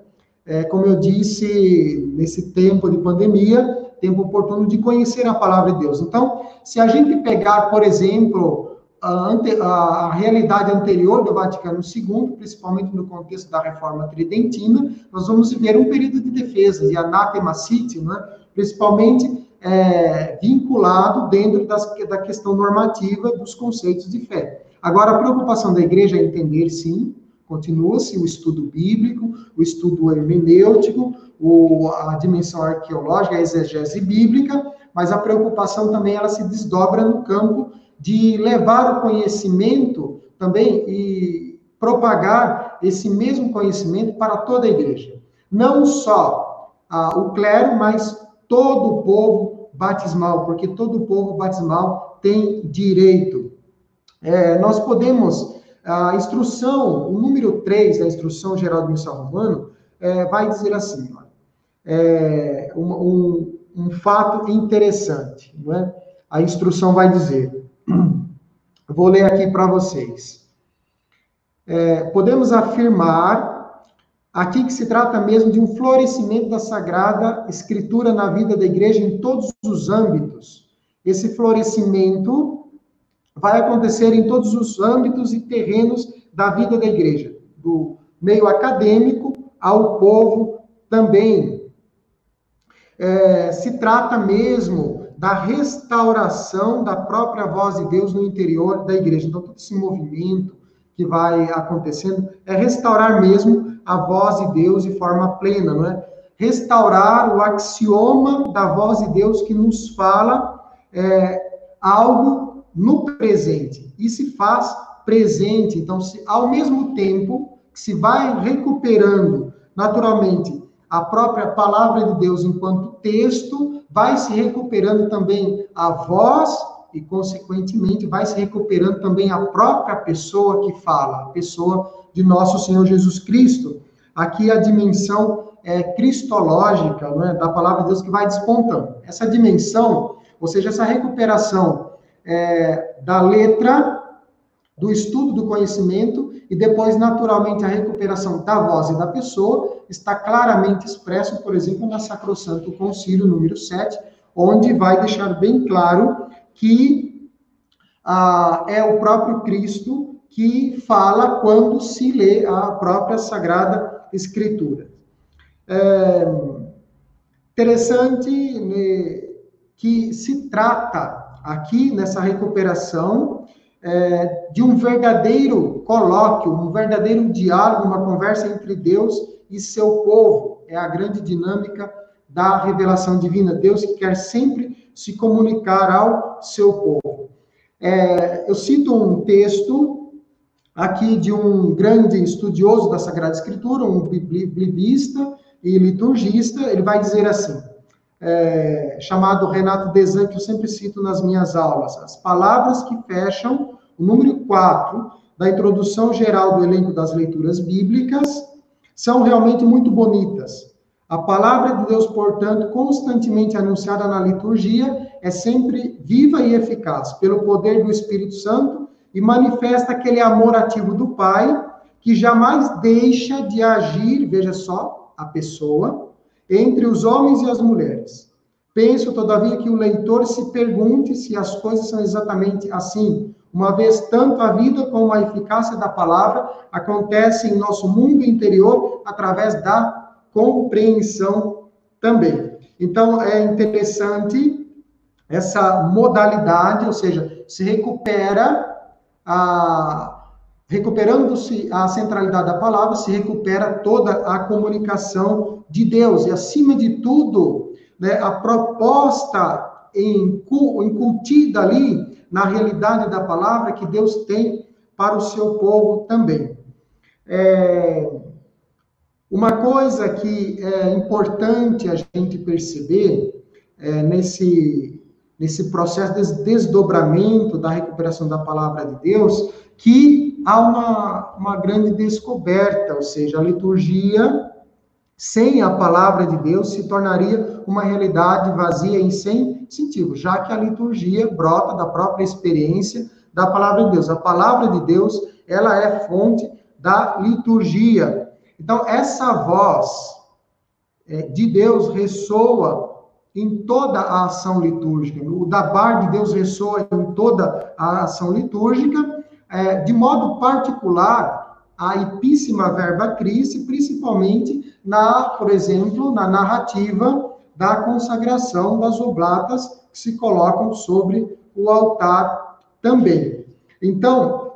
É, como eu disse, nesse tempo de pandemia, tempo oportuno de conhecer a palavra de Deus. Então, se a gente pegar, por exemplo, a, ante, a realidade anterior do Vaticano segundo, principalmente no contexto da Reforma Tridentina, nós vamos viver um período de defesa, de anátema sitti, né? Principalmente é, vinculado dentro das, da questão normativa dos conceitos de fé. Agora, a preocupação da igreja é entender, sim, continua-se o estudo bíblico, o estudo hermenêutico, o, a dimensão arqueológica, a exegese bíblica, mas a preocupação também, ela se desdobra no campo de levar o conhecimento também e propagar esse mesmo conhecimento para toda a igreja. Não só ah, o clero, mas todo o povo batismal, porque todo o povo batismal tem direito. É, nós podemos... A instrução, o número três da Instrução Geral do Missal Romano, é, vai dizer assim, ó, é, um, um, um fato interessante, não é? A instrução vai dizer, vou ler aqui para vocês. É, podemos afirmar aqui que se trata mesmo de um florescimento da Sagrada Escritura na vida da igreja em todos os âmbitos. Esse florescimento vai acontecer em todos os âmbitos e terrenos da vida da igreja, do meio acadêmico ao povo também. É, se trata mesmo da restauração da própria voz de Deus no interior da igreja. Então, todo esse movimento que vai acontecendo é restaurar mesmo a voz de Deus de forma plena, não é? Restaurar o axioma da voz de Deus que nos fala é, algo no presente, e se faz presente. Então, se, ao mesmo tempo que se vai recuperando naturalmente a própria palavra de Deus enquanto texto, vai se recuperando também a voz e, consequentemente, vai se recuperando também a própria pessoa que fala, a pessoa de nosso Senhor Jesus Cristo. Aqui a dimensão é, cristológica, né, da palavra de Deus que vai despontando. Essa dimensão, ou seja, essa recuperação É, da letra, do estudo do conhecimento, e depois, naturalmente, a recuperação da voz e da pessoa, está claramente expresso, por exemplo, na Sacrosanctum Concilium número sete, onde vai deixar bem claro que ah, é o próprio Cristo que fala quando se lê a própria Sagrada Escritura. É interessante, né, que se trata aqui, nessa recuperação, é, de um verdadeiro colóquio, um verdadeiro diálogo, uma conversa entre Deus e seu povo. É a grande dinâmica da revelação divina. Deus que quer sempre se comunicar ao seu povo. É, eu cito um texto aqui de um grande estudioso da Sagrada Escritura, um biblista e liturgista. Ele vai dizer assim, É, chamado Renato Desan, que eu sempre cito nas minhas aulas, as palavras que fecham o número quatro da introdução geral do elenco das leituras bíblicas são realmente muito bonitas. A palavra de Deus, portanto, constantemente anunciada na liturgia, é sempre viva e eficaz pelo poder do Espírito Santo e manifesta aquele amor ativo do Pai que jamais deixa de agir, veja só, a pessoa, entre os homens e as mulheres. Penso, todavia, que o leitor se pergunte se as coisas são exatamente assim, uma vez tanto a vida como a eficácia da palavra acontece em nosso mundo interior através da compreensão também. Então, é interessante essa modalidade, ou seja, se recupera, a, recuperando-se a centralidade da palavra, se recupera toda a comunicação de Deus. E, acima de tudo, né, a proposta incutida ali na realidade da palavra que Deus tem para o seu povo também. É, uma coisa que é importante a gente perceber é, nesse, nesse processo de desdobramento da recuperação da palavra de Deus, que há uma, uma grande descoberta, ou seja, a liturgia sem a palavra de Deus se tornaria uma realidade vazia e sem sentido, já que a liturgia brota da própria experiência da palavra de Deus. A palavra de Deus, ela é fonte da liturgia. Então, essa voz de Deus ressoa em toda a ação litúrgica. O dabar de Deus ressoa em toda a ação litúrgica, de modo particular, a epíssima verba Christi, principalmente, na, por exemplo, na narrativa da consagração das oblatas que se colocam sobre o altar também. Então,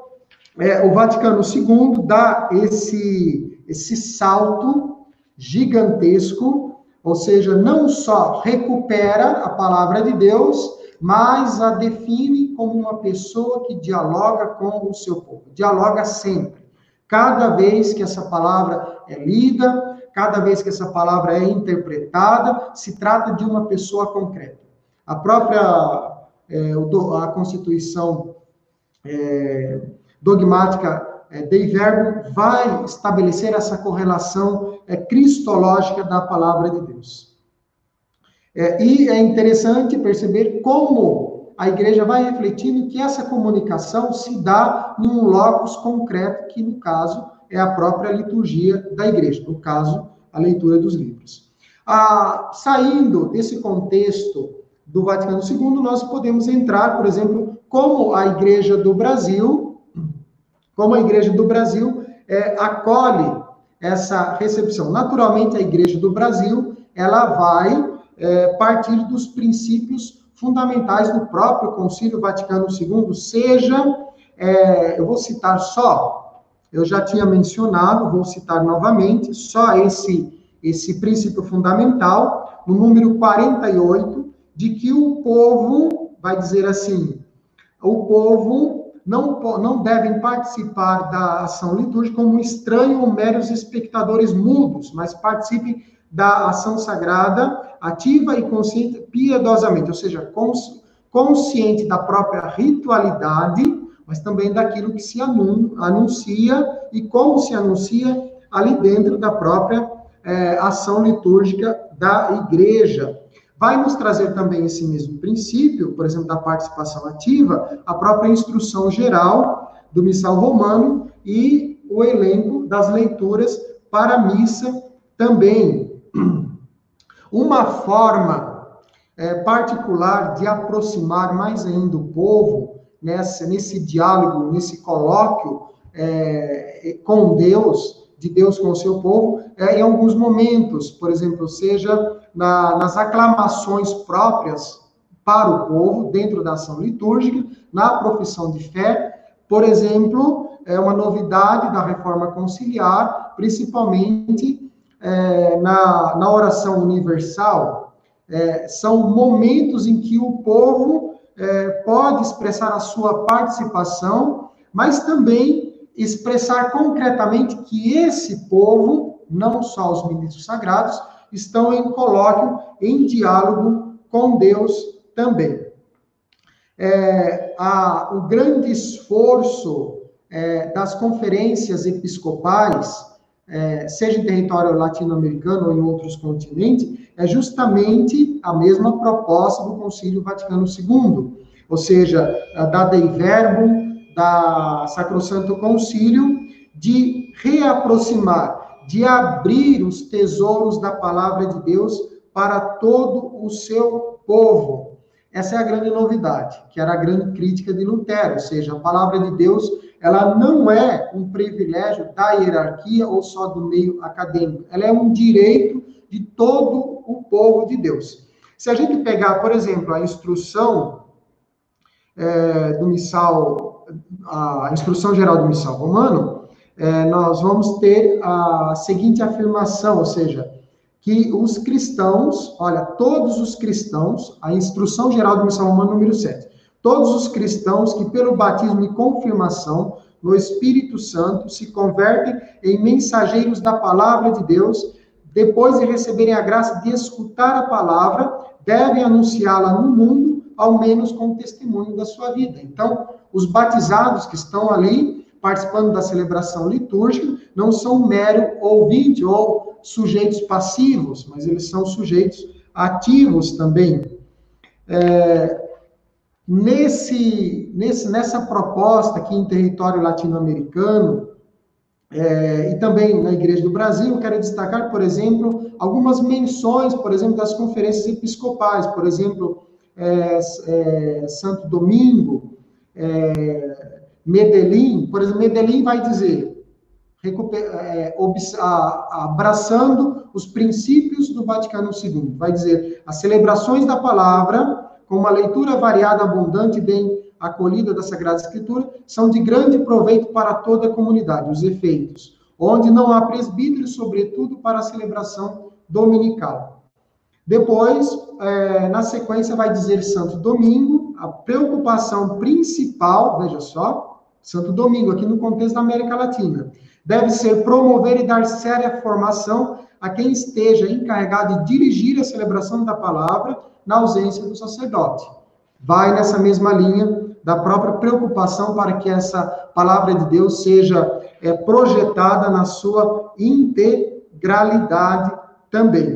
é, o Vaticano segundo dá esse, esse salto gigantesco, ou seja, não só recupera a palavra de Deus, mas a define como uma pessoa que dialoga com o seu povo, dialoga sempre. Cada vez que essa palavra é lida, cada vez que essa palavra é interpretada, se trata de uma pessoa concreta. A própria... a Constituição é, dogmática é, Dei Verbum vai estabelecer essa correlação é, cristológica da palavra de Deus. É, e é interessante perceber como a igreja vai refletindo que essa comunicação se dá num locus concreto, que no caso é a própria liturgia da igreja, no caso, a leitura dos livros. Ah, saindo desse contexto do Vaticano segundo, nós podemos entrar, por exemplo, como a Igreja do Brasil, como a Igreja do Brasil é, acolhe essa recepção. Naturalmente, a Igreja do Brasil, ela vai é, partir dos princípios fundamentais do próprio Concílio Vaticano segundo, seja, é, eu vou citar só, eu já tinha mencionado, vou citar novamente, só esse, esse princípio fundamental, no número quarenta e oito, de que o povo, vai dizer assim, o povo não, não devem participar da ação litúrgica como estranho ou meros espectadores mudos, mas participem da ação sagrada, ativa e consciente, piedosamente, ou seja, consciente da própria ritualidade, mas também daquilo que se anuncia e como se anuncia ali dentro da própria eh, ação litúrgica da igreja. Vai nos trazer também esse mesmo princípio, por exemplo, da participação ativa, a própria Instrução Geral do Missal Romano e o elenco das leituras para a missa também. Uma forma é, particular de aproximar mais ainda o povo nessa, nesse diálogo, nesse colóquio é, com Deus, de Deus com o seu povo, é, em alguns momentos, por exemplo, seja... Na, nas aclamações próprias para o povo, dentro da ação litúrgica, na profissão de fé, por exemplo, é uma novidade da Reforma Conciliar, principalmente é, na, na oração universal, é, são momentos em que o povo é, pode expressar a sua participação, mas também expressar concretamente que esse povo, não só os ministros sagrados, estão em colóquio, em diálogo com Deus também. É, a, o grande esforço é, das conferências episcopais, é, seja em território latino-americano ou em outros continentes, é justamente a mesma proposta do Concílio Vaticano segundo, ou seja, da Dei Verbum, da Sacrosanctum Concilium, de reaproximar, de abrir os tesouros da palavra de Deus para todo o seu povo. Essa é a grande novidade, que era a grande crítica de Lutero, ou seja, a palavra de Deus, ela não é um privilégio da hierarquia ou só do meio acadêmico, ela é um direito de todo o povo de Deus. Se a gente pegar, por exemplo, a instrução é, do Missal, a Instrução Geral do Missal Romano, é, nós vamos ter a seguinte afirmação, ou seja, que os cristãos, olha, todos os cristãos, a Instrução Geral do Missal Romano número sete, todos os cristãos que pelo batismo e confirmação no Espírito Santo se convertem em mensageiros da palavra de Deus, depois de receberem a graça de escutar a palavra, devem anunciá-la no mundo, ao menos com o testemunho da sua vida. Então, os batizados que estão ali, participando da celebração litúrgica, não são mero ouvinte ou sujeitos passivos, mas eles são sujeitos ativos também. É, nesse, nesse, nessa proposta aqui em território latino-americano, É, e também na Igreja do Brasil, quero destacar, por exemplo, algumas menções, por exemplo, das conferências episcopais, por exemplo, é, é, Santo Domingo, é, Medellín, por exemplo, Medellín vai dizer, é, a, abraçando os princípios do Vaticano segundo, vai dizer, as celebrações da palavra, com uma leitura variada, abundante e bem acolhida da Sagrada Escritura, são de grande proveito para toda a comunidade, os efeitos, onde não há presbítero, sobretudo para a celebração dominical. Depois, é, na sequência, vai dizer Santo Domingo, a preocupação principal, veja só, Santo Domingo, aqui no contexto da América Latina, deve ser promover e dar séria formação a quem esteja encarregado de dirigir a celebração da palavra na ausência do sacerdote. Vai nessa mesma linha da própria preocupação para que essa palavra de Deus seja é, projetada na sua integralidade também.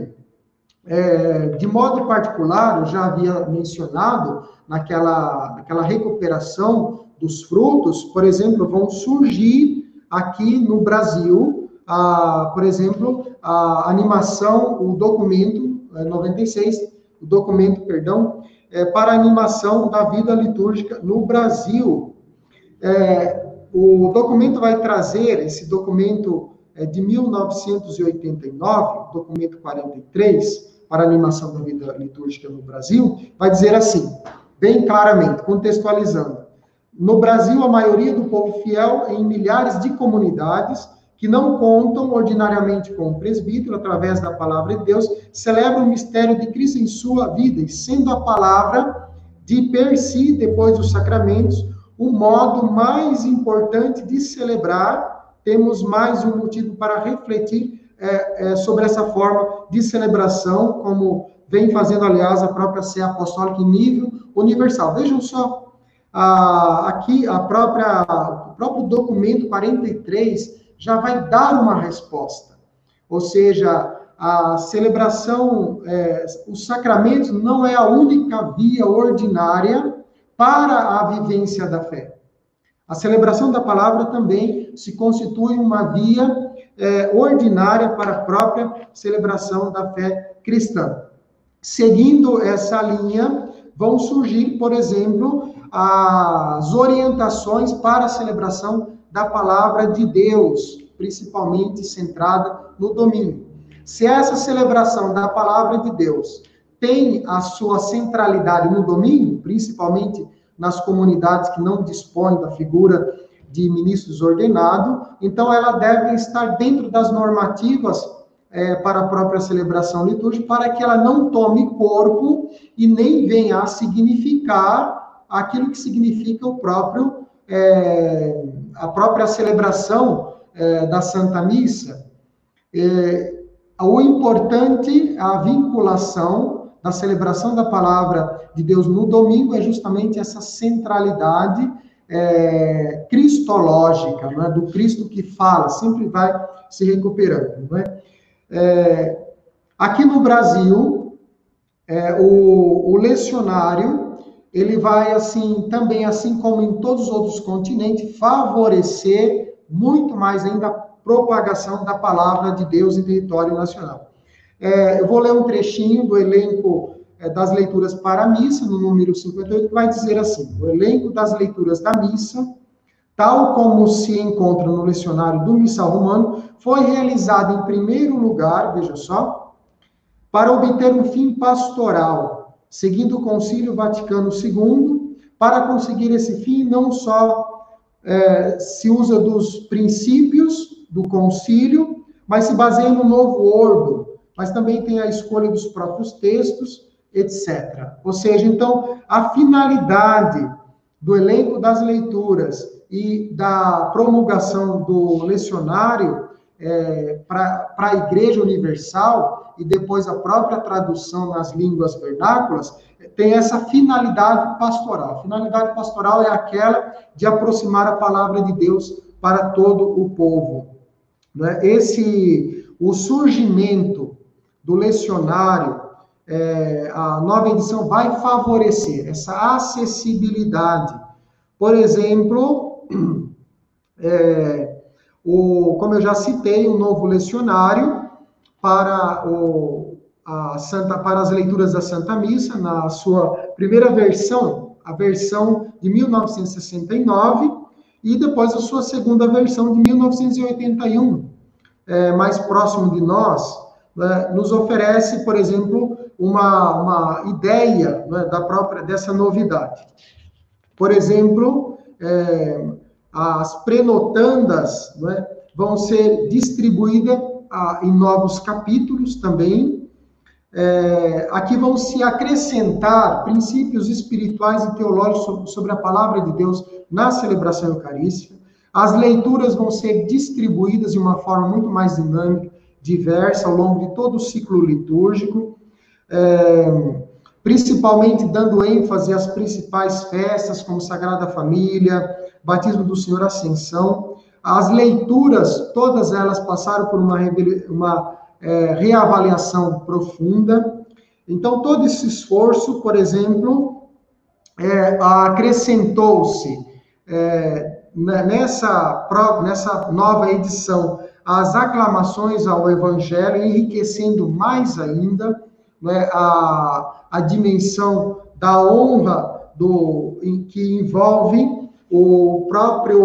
É, de modo particular, eu já havia mencionado, naquela, naquela recuperação dos frutos, por exemplo, vão surgir aqui no Brasil, a, por exemplo, a animação, o documento noventa e seis, o documento, perdão, É, para a animação da vida litúrgica no Brasil. É, o documento vai trazer, esse documento é, de mil novecentos e oitenta e nove, documento quarenta e três, para a animação da vida litúrgica no Brasil, vai dizer assim, bem claramente, contextualizando, no Brasil, a maioria do povo fiel em milhares de comunidades que não contam ordinariamente com o presbítero, através da palavra de Deus, celebra o mistério de Cristo em sua vida, e sendo a palavra de per si, depois dos sacramentos, o modo mais importante de celebrar, temos mais um motivo para refletir é, é, sobre essa forma de celebração, como vem fazendo, aliás, a própria Sé Apostólica em nível universal. Vejam só, a, aqui a própria, o próprio documento quarenta e três, já vai dar uma resposta, ou seja, a celebração, é, os sacramentos não é a única via ordinária para a vivência da fé. A celebração da palavra também se constitui uma via é, ordinária para a própria celebração da fé cristã. Seguindo essa linha, vão surgir, por exemplo, as orientações para a celebração da palavra de Deus, principalmente centrada no domingo. Se essa celebração da palavra de Deus tem a sua centralidade no domingo, principalmente nas comunidades que não dispõem da figura de ministros ordenados, então ela deve estar dentro das normativas é, para a própria celebração litúrgica, para que ela não tome corpo e nem venha a significar aquilo que significa o próprio É, a própria celebração é, da Santa Missa. É, o importante, a vinculação da celebração da Palavra de Deus no domingo é justamente essa centralidade é, cristológica, não é? Do Cristo que fala, sempre vai se recuperando. Não é? É, aqui no Brasil, é, o, o lecionário, ele vai, assim, também, assim como em todos os outros continentes, favorecer muito mais ainda a propagação da palavra de Deus em território nacional. É, eu vou ler um trechinho do elenco é, das leituras para a missa, no número cinquenta e oito, que vai dizer assim, o elenco das leituras da missa, tal como se encontra no lecionário do Missal Romano, foi realizado em primeiro lugar, veja só, para obter um fim pastoral, seguindo o Concílio Vaticano segundo. Para conseguir esse fim, não só é, se usa dos princípios do concílio, mas se baseia no novo ordo, mas também tem a escolha dos próprios textos, etcétera. Ou seja, então, a finalidade do elenco das leituras e da promulgação do lecionário é, para a Igreja Universal e depois a própria tradução nas línguas vernáculas, tem essa finalidade pastoral. A finalidade pastoral é aquela de aproximar a palavra de Deus para todo o povo, né? Esse, o surgimento do lecionário, É, a nova edição vai favorecer essa acessibilidade. Por exemplo, é, o, como eu já citei, o novo lecionário para, o, a Santa, para as leituras da Santa Missa, na sua primeira versão, a versão de mil novecentos e sessenta e nove, e depois a sua segunda versão de mil novecentos e oitenta e um, é, mais próximo de nós, né, nos oferece, por exemplo, Uma, uma ideia, né, da própria, dessa novidade. Por exemplo, é, as prenotandas, né, vão ser distribuídas a, em novos capítulos também. É, aqui vão se acrescentar princípios espirituais e teológicos sobre, sobre a palavra de Deus na celebração eucarística. As leituras vão ser distribuídas de uma forma muito mais dinâmica, diversa, ao longo de todo o ciclo litúrgico. É, principalmente dando ênfase às principais festas, como Sagrada Família, Batismo do Senhor, Ascensão. As leituras, todas elas passaram por uma, uma é, reavaliação profunda. Então, todo esse esforço, por exemplo, é, acrescentou-se é, nessa, nessa nova edição as aclamações ao Evangelho, enriquecendo mais ainda A, a dimensão da honra do, em, que envolve o próprio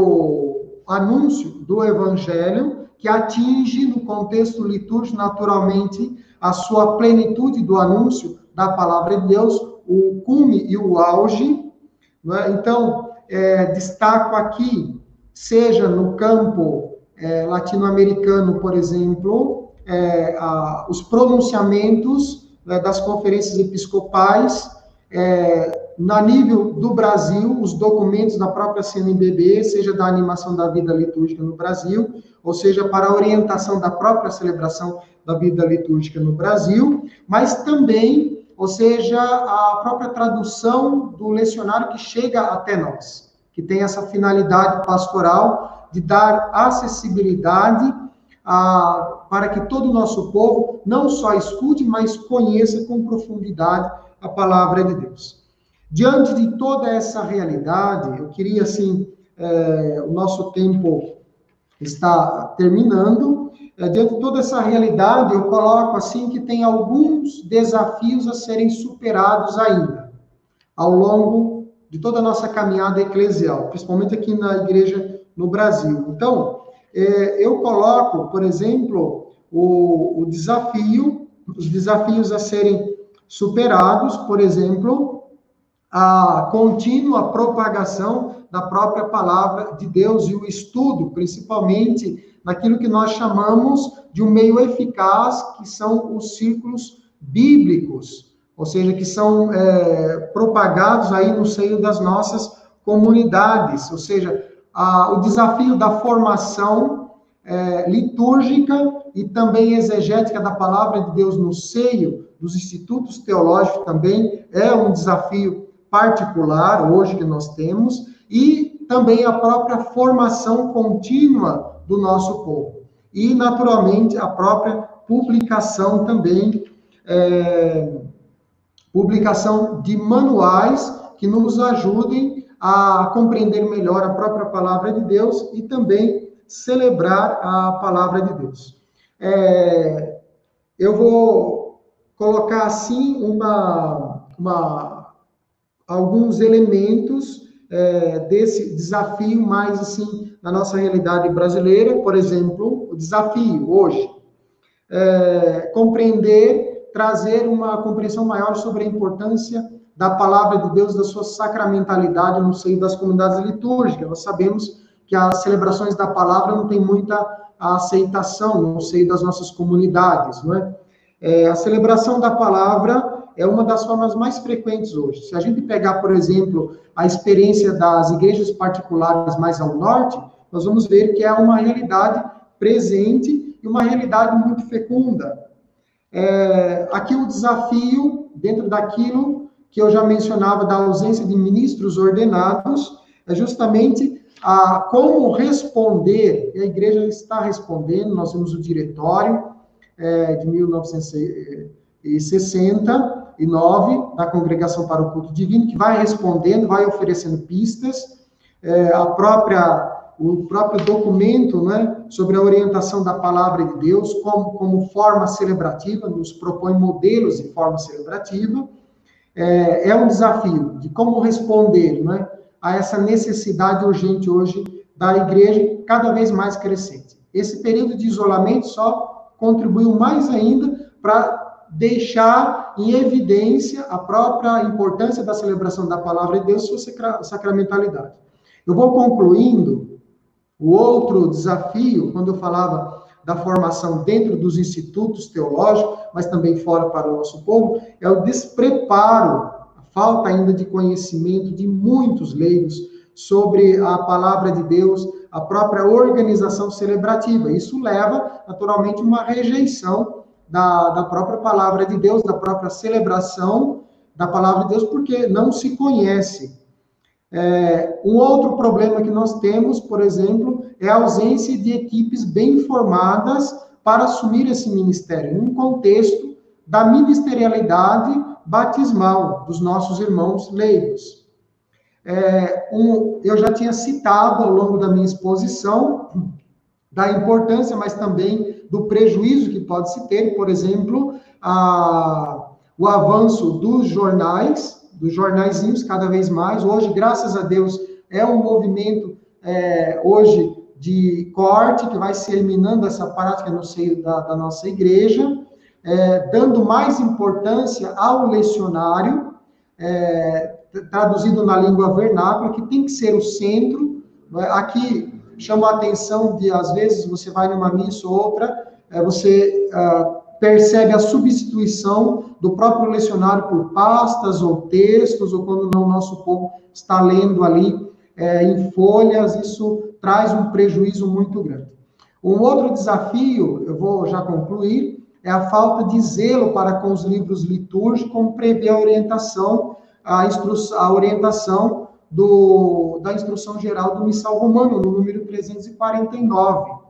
anúncio do Evangelho, que atinge no contexto litúrgico, naturalmente, a sua plenitude do anúncio da palavra de Deus, o cume e o auge, né? Então, é, destaco aqui, seja no campo é, latino-americano, por exemplo, é, a, os pronunciamentos das conferências episcopais, é, na nível do Brasil, os documentos da própria C N B B, seja da animação da vida litúrgica no Brasil, ou seja, para a orientação da própria celebração da vida litúrgica no Brasil, mas também, ou seja, a própria tradução do lecionário que chega até nós, que tem essa finalidade pastoral de dar acessibilidade A, para que todo o nosso povo não só escute, mas conheça com profundidade a palavra de Deus. Diante de toda essa realidade, eu queria, assim, é, o nosso tempo está terminando, é, diante de toda essa realidade, eu coloco, assim, que tem alguns desafios a serem superados ainda, ao longo de toda a nossa caminhada eclesial, principalmente aqui na igreja no Brasil. Então, eu coloco, por exemplo, o, o desafio, os desafios a serem superados, por exemplo, a contínua propagação da própria palavra de Deus e o estudo, principalmente, naquilo que nós chamamos de um meio eficaz, que são os círculos bíblicos, ou seja, que são é, propagados aí no seio das nossas comunidades, ou seja, Ah, o desafio da formação eh, litúrgica e também exegética da palavra de Deus no seio dos institutos teológicos também é um desafio particular hoje que nós temos, e também a própria formação contínua do nosso povo. E, naturalmente, a própria publicação também, eh, publicação de manuais que nos ajudem a compreender melhor a própria palavra de Deus e também celebrar a palavra de Deus. É, eu vou colocar, assim, uma, uma, alguns elementos é, desse desafio mais, assim, na nossa realidade brasileira. Por exemplo, o desafio hoje é compreender trazer uma compreensão maior sobre a importância da palavra de Deus, da sua sacramentalidade no seio das comunidades litúrgicas. Nós sabemos que as celebrações da palavra não têm muita aceitação no seio das nossas comunidades, não é? É, a celebração da palavra é uma das formas mais frequentes hoje. Se a gente pegar, por exemplo, a experiência das igrejas particulares mais ao norte, nós vamos ver que é uma realidade presente e uma realidade muito fecunda. É, aqui o desafio, dentro daquilo que eu já mencionava, da ausência de ministros ordenados, é justamente a, como responder, e a igreja está respondendo. Nós temos o diretório é, de mil novecentos e sessenta e nove, da Congregação para o Culto Divino, que vai respondendo, vai oferecendo pistas, é, a própria... o próprio documento, né, sobre a orientação da palavra de Deus como, como forma celebrativa, nos propõe modelos de forma celebrativa. É, é um desafio de como responder, né, a essa necessidade urgente hoje da igreja, cada vez mais crescente. Esse período de isolamento só contribuiu mais ainda para deixar em evidência a própria importância da celebração da palavra de Deus e sua sacramentalidade. Eu vou concluindo. O outro desafio, quando eu falava da formação dentro dos institutos teológicos, mas também fora para o nosso povo, é o despreparo, a falta ainda de conhecimento de muitos leigos sobre a palavra de Deus, a própria organização celebrativa. Isso leva, naturalmente, a uma rejeição da, da própria palavra de Deus, da própria celebração da palavra de Deus, porque não se conhece. É, um outro problema que nós temos, por exemplo, é a ausência de equipes bem formadas para assumir esse ministério, num contexto da ministerialidade batismal dos nossos irmãos leigos. É, um, eu já tinha citado ao longo da minha exposição da importância, mas também do prejuízo que pode se ter, por exemplo, a, o avanço dos jornais, dos jornaizinhos, cada vez mais. Hoje, graças a Deus, é um movimento, é, hoje, de corte, que vai se eliminando essa prática no seio da, da nossa igreja, é, dando mais importância ao lecionário, é, traduzido na língua vernácula, que tem que ser o centro. Aqui, chama a atenção de, às vezes, você vai numa missa ou outra, é, você... É, percebe a substituição do próprio lecionário por pastas ou textos, ou quando não, o nosso povo está lendo ali é, em folhas. Isso traz um prejuízo muito grande. Um outro desafio, eu vou já concluir, é a falta de zelo para com os livros litúrgicos, como prevê a orientação, a, a orientação do, da Instrução Geral do Missal Romano, no número trezentos e quarenta e nove.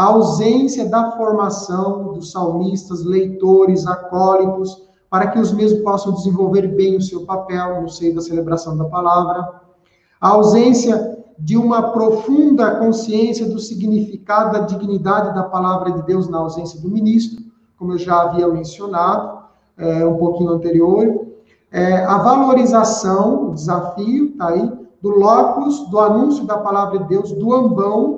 A ausência da formação dos salmistas, leitores, acólitos, para que os mesmos possam desenvolver bem o seu papel no seio da celebração da palavra. A ausência de uma profunda consciência do significado, da dignidade da palavra de Deus, na ausência do ministro, como eu já havia mencionado é, um pouquinho anterior. É, a valorização, o desafio, tá aí, do locus, do anúncio da palavra de Deus, do ambão,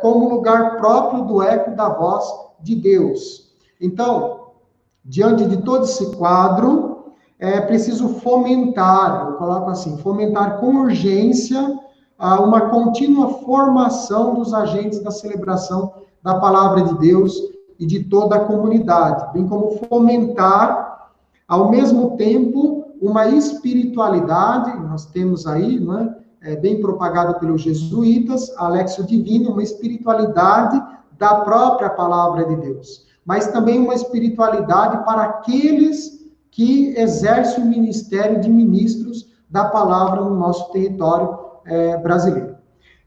como lugar próprio do eco da voz de Deus. Então, diante de todo esse quadro, é preciso fomentar, eu coloco assim, fomentar com urgência uma contínua formação dos agentes da celebração da palavra de Deus e de toda a comunidade, bem como fomentar, ao mesmo tempo, uma espiritualidade. Nós temos aí, não é? É, bem propagada pelos jesuítas, Alexio Divino, uma espiritualidade da própria palavra de Deus, mas também uma espiritualidade para aqueles que exercem o ministério de ministros da palavra no nosso território é, brasileiro.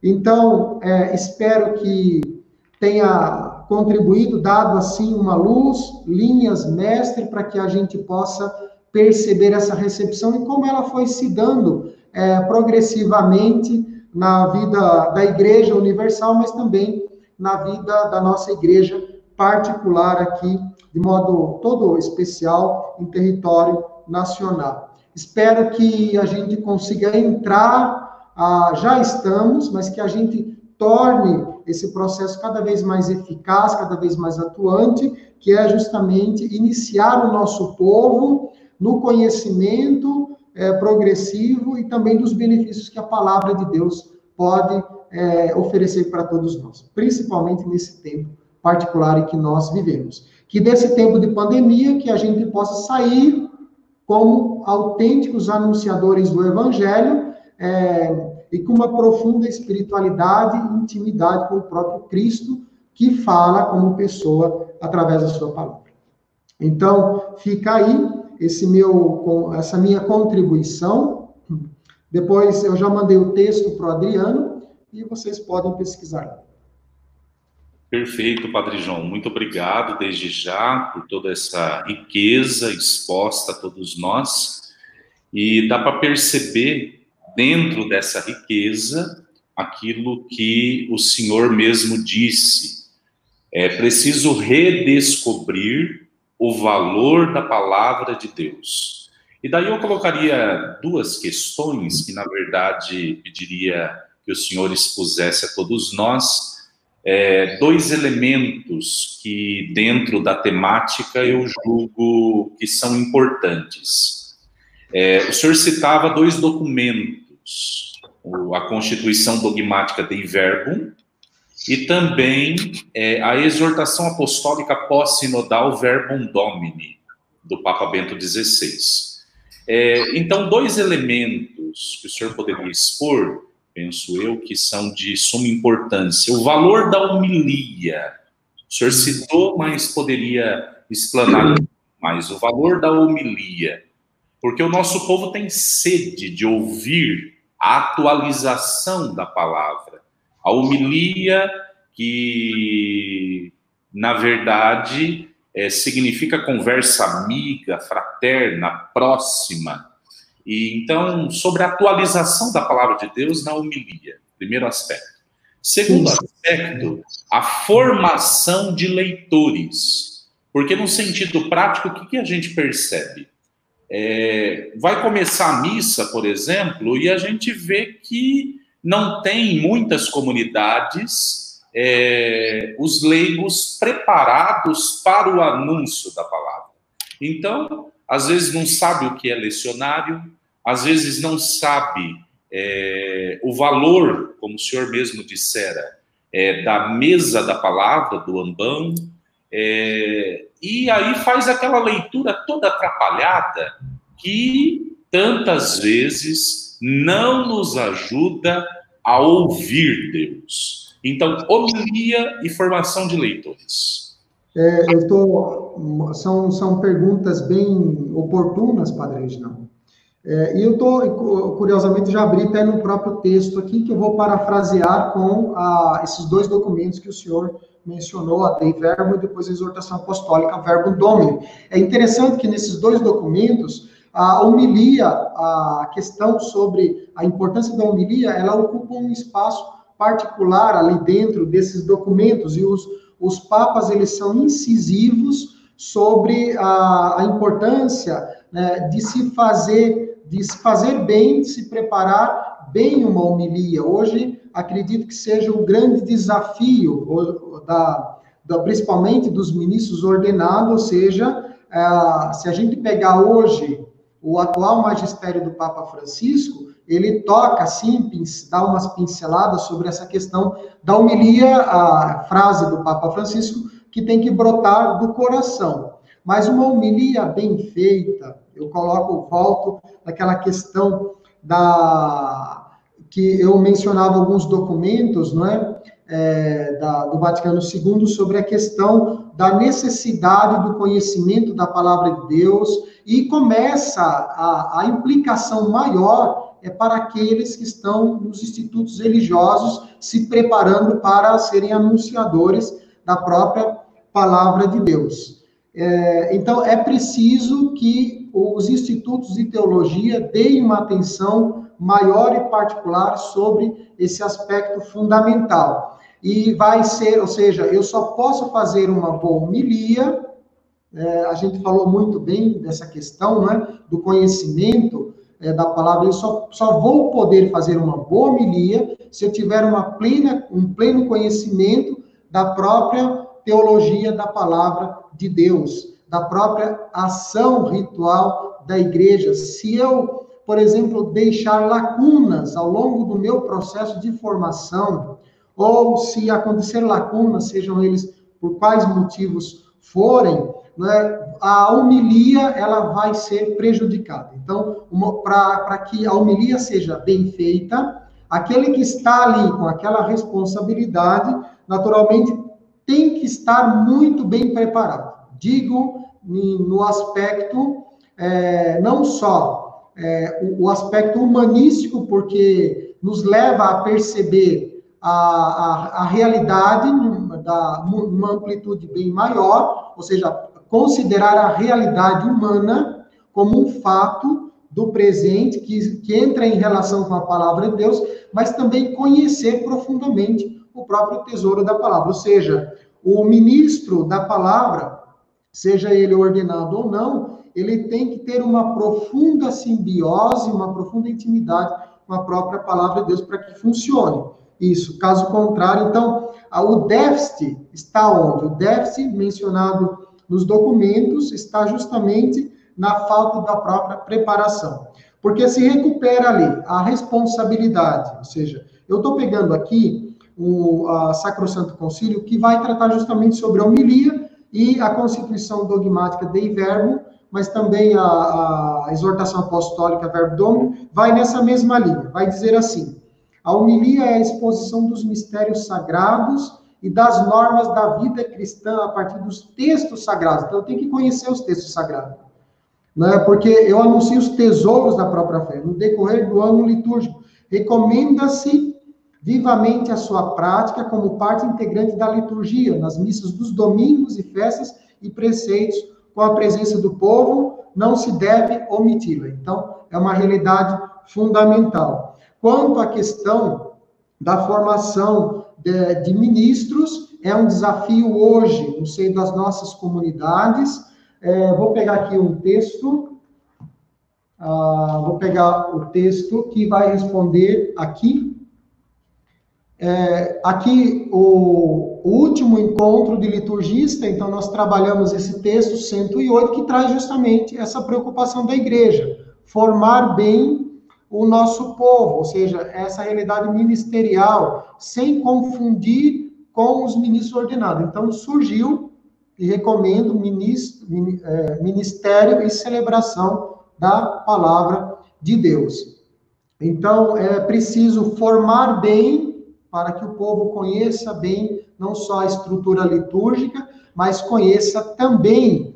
Então, é, espero que tenha contribuído, dado assim uma luz, linhas mestre, para que a gente possa perceber essa recepção e como ela foi se dando É, progressivamente na vida da Igreja Universal, mas também na vida da nossa Igreja particular aqui, de modo todo especial, em território nacional. Espero que a gente consiga entrar, ah, já estamos, mas que a gente torne esse processo cada vez mais eficaz, cada vez mais atuante, que é justamente iniciar o nosso povo no conhecimento é, progressivo e também dos benefícios que a palavra de Deus pode é, oferecer para todos nós, principalmente nesse tempo particular em que nós vivemos. Que desse tempo de pandemia, que a gente possa sair como autênticos anunciadores do Evangelho, é, e com uma profunda espiritualidade e intimidade com o próprio Cristo, que fala como pessoa através da sua palavra. Então, fica aí esse meu, essa minha contribuição. Depois eu já mandei o texto para o Adriano e vocês podem pesquisar. Perfeito, Padre João. Muito obrigado desde já por toda essa riqueza exposta a todos nós. E dá para perceber, dentro dessa riqueza, aquilo que o Senhor mesmo disse. É preciso redescobrir o valor da palavra de Deus. E daí eu colocaria duas questões que, na verdade, pediria que o Senhor expusesse a todos nós. É, dois elementos que, dentro da temática, eu julgo que são importantes. É, o Senhor citava dois documentos. A Constituição Dogmática Dei Verbum e também é, a Exortação Apostólica Pós-Sinodal Verbum Domini, do Papa Bento dezesseis. É, então, dois elementos que o senhor poderia expor, penso eu, que são de suma importância. O valor da homilia. O senhor citou, mas poderia explanar mais. O valor da homilia. Porque o nosso povo tem sede de ouvir a atualização da palavra. A homilia, que, na verdade, é, significa conversa amiga, fraterna, próxima. E, então, sobre a atualização da palavra de Deus na homilia, primeiro aspecto. Segundo aspecto, a formação de leitores. Porque, no sentido prático, o que, que a gente percebe? É, vai começar a missa, por exemplo, e a gente vê que não tem muitas comunidades é, os leigos preparados para o anúncio da palavra. Então, às vezes não sabe o que é lecionário, às vezes não sabe é, o valor, como o senhor mesmo dissera, é, da mesa da palavra, do ambão, é, e aí faz aquela leitura toda atrapalhada que tantas vezes não nos ajuda a ouvir Deus. Então, homilia e formação de leitores. É, eu tô, são, são perguntas bem oportunas, Padre Reginaldo. É, e eu estou, curiosamente, já abri até no próprio texto aqui, que eu vou parafrasear com a, esses dois documentos que o senhor mencionou, a Dei Verbum e depois a Exortação Apostólica, Verbum Domini. É interessante que nesses dois documentos, a homilia, a questão sobre a importância da homilia, ela ocupa um espaço particular ali dentro desses documentos, e os, os papas, eles são incisivos sobre a, a importância, né, de se fazer, de se fazer bem, de se preparar bem uma homilia. Hoje, acredito que seja um grande desafio, da, da, principalmente dos ministros ordenados, ou seja, é, se a gente pegar hoje o atual magistério do Papa Francisco, ele toca, sim, dá umas pinceladas sobre essa questão da homilia, a frase do Papa Francisco, que tem que brotar do coração. Mas uma homilia bem feita, eu coloco, volto naquela questão da... que eu mencionava alguns documentos, não é? É, da, do Vaticano Segundo, sobre a questão da necessidade do conhecimento da palavra de Deus, e começa a, a implicação maior é para aqueles que estão nos institutos religiosos se preparando para serem anunciadores da própria palavra de Deus. É, então, é preciso que os institutos de teologia deem uma atenção maior e particular sobre esse aspecto fundamental. E vai ser, ou seja, eu só posso fazer uma boa homilia, é, a gente falou muito bem dessa questão, né, do conhecimento, é, da palavra, eles só, só vão poder fazer uma boa homilia se tiver uma plena, um pleno conhecimento da própria teologia da palavra de Deus, da própria ação ritual da igreja. Se eu, por exemplo, deixar lacunas ao longo do meu processo de formação, ou se acontecer lacunas, sejam eles por quais motivos forem, né, a homilia ela vai ser prejudicada. Então, para que a homilia seja bem feita, aquele que está ali com aquela responsabilidade, naturalmente, tem que estar muito bem preparado. Digo no aspecto, é, não só é, o, o aspecto humanístico, porque nos leva a perceber a, a, a realidade da, numa amplitude bem maior, ou seja, considerar a realidade humana como um fato do presente que, que entra em relação com a palavra de Deus, mas também conhecer profundamente o próprio tesouro da palavra, ou seja, o ministro da palavra, seja ele ordenado ou não, ele tem que ter uma profunda simbiose, uma profunda intimidade com a própria palavra de Deus para que funcione. Isso, caso contrário, então, o déficit está onde? O déficit mencionado nos documentos está justamente na falta da própria preparação, porque se recupera ali a responsabilidade, ou seja, eu estou pegando aqui o a Sacrosanto Concílio, que vai tratar justamente sobre a homilia e a constituição dogmática Dei Verbum, mas também a, a exortação apostólica Verbum Domini, vai nessa mesma linha, vai dizer assim, a homilia é a exposição dos mistérios sagrados e das normas da vida cristã a partir dos textos sagrados. Então, eu tenho que conhecer os textos sagrados, né? Porque eu anuncio os tesouros da própria fé no decorrer do ano litúrgico. Recomenda-se vivamente a sua prática como parte integrante da liturgia, nas missas dos domingos e festas e preceitos com a presença do povo, não se deve omiti-la. Então, é uma realidade fundamental. Quanto à questão da formação de, de ministros, é um desafio hoje, no seio das nossas comunidades. É, vou pegar aqui um texto, ah, vou pegar o texto que vai responder aqui. É, aqui, o, o último encontro de liturgista, então nós trabalhamos esse texto cento e oito, que traz justamente essa preocupação da igreja, formar bem o nosso povo, ou seja, essa realidade ministerial, sem confundir com os ministros ordenados. Então, surgiu, e recomendo, ministro, ministério e celebração da palavra de Deus. Então, é preciso formar bem, para que o povo conheça bem, não só a estrutura litúrgica, mas conheça também,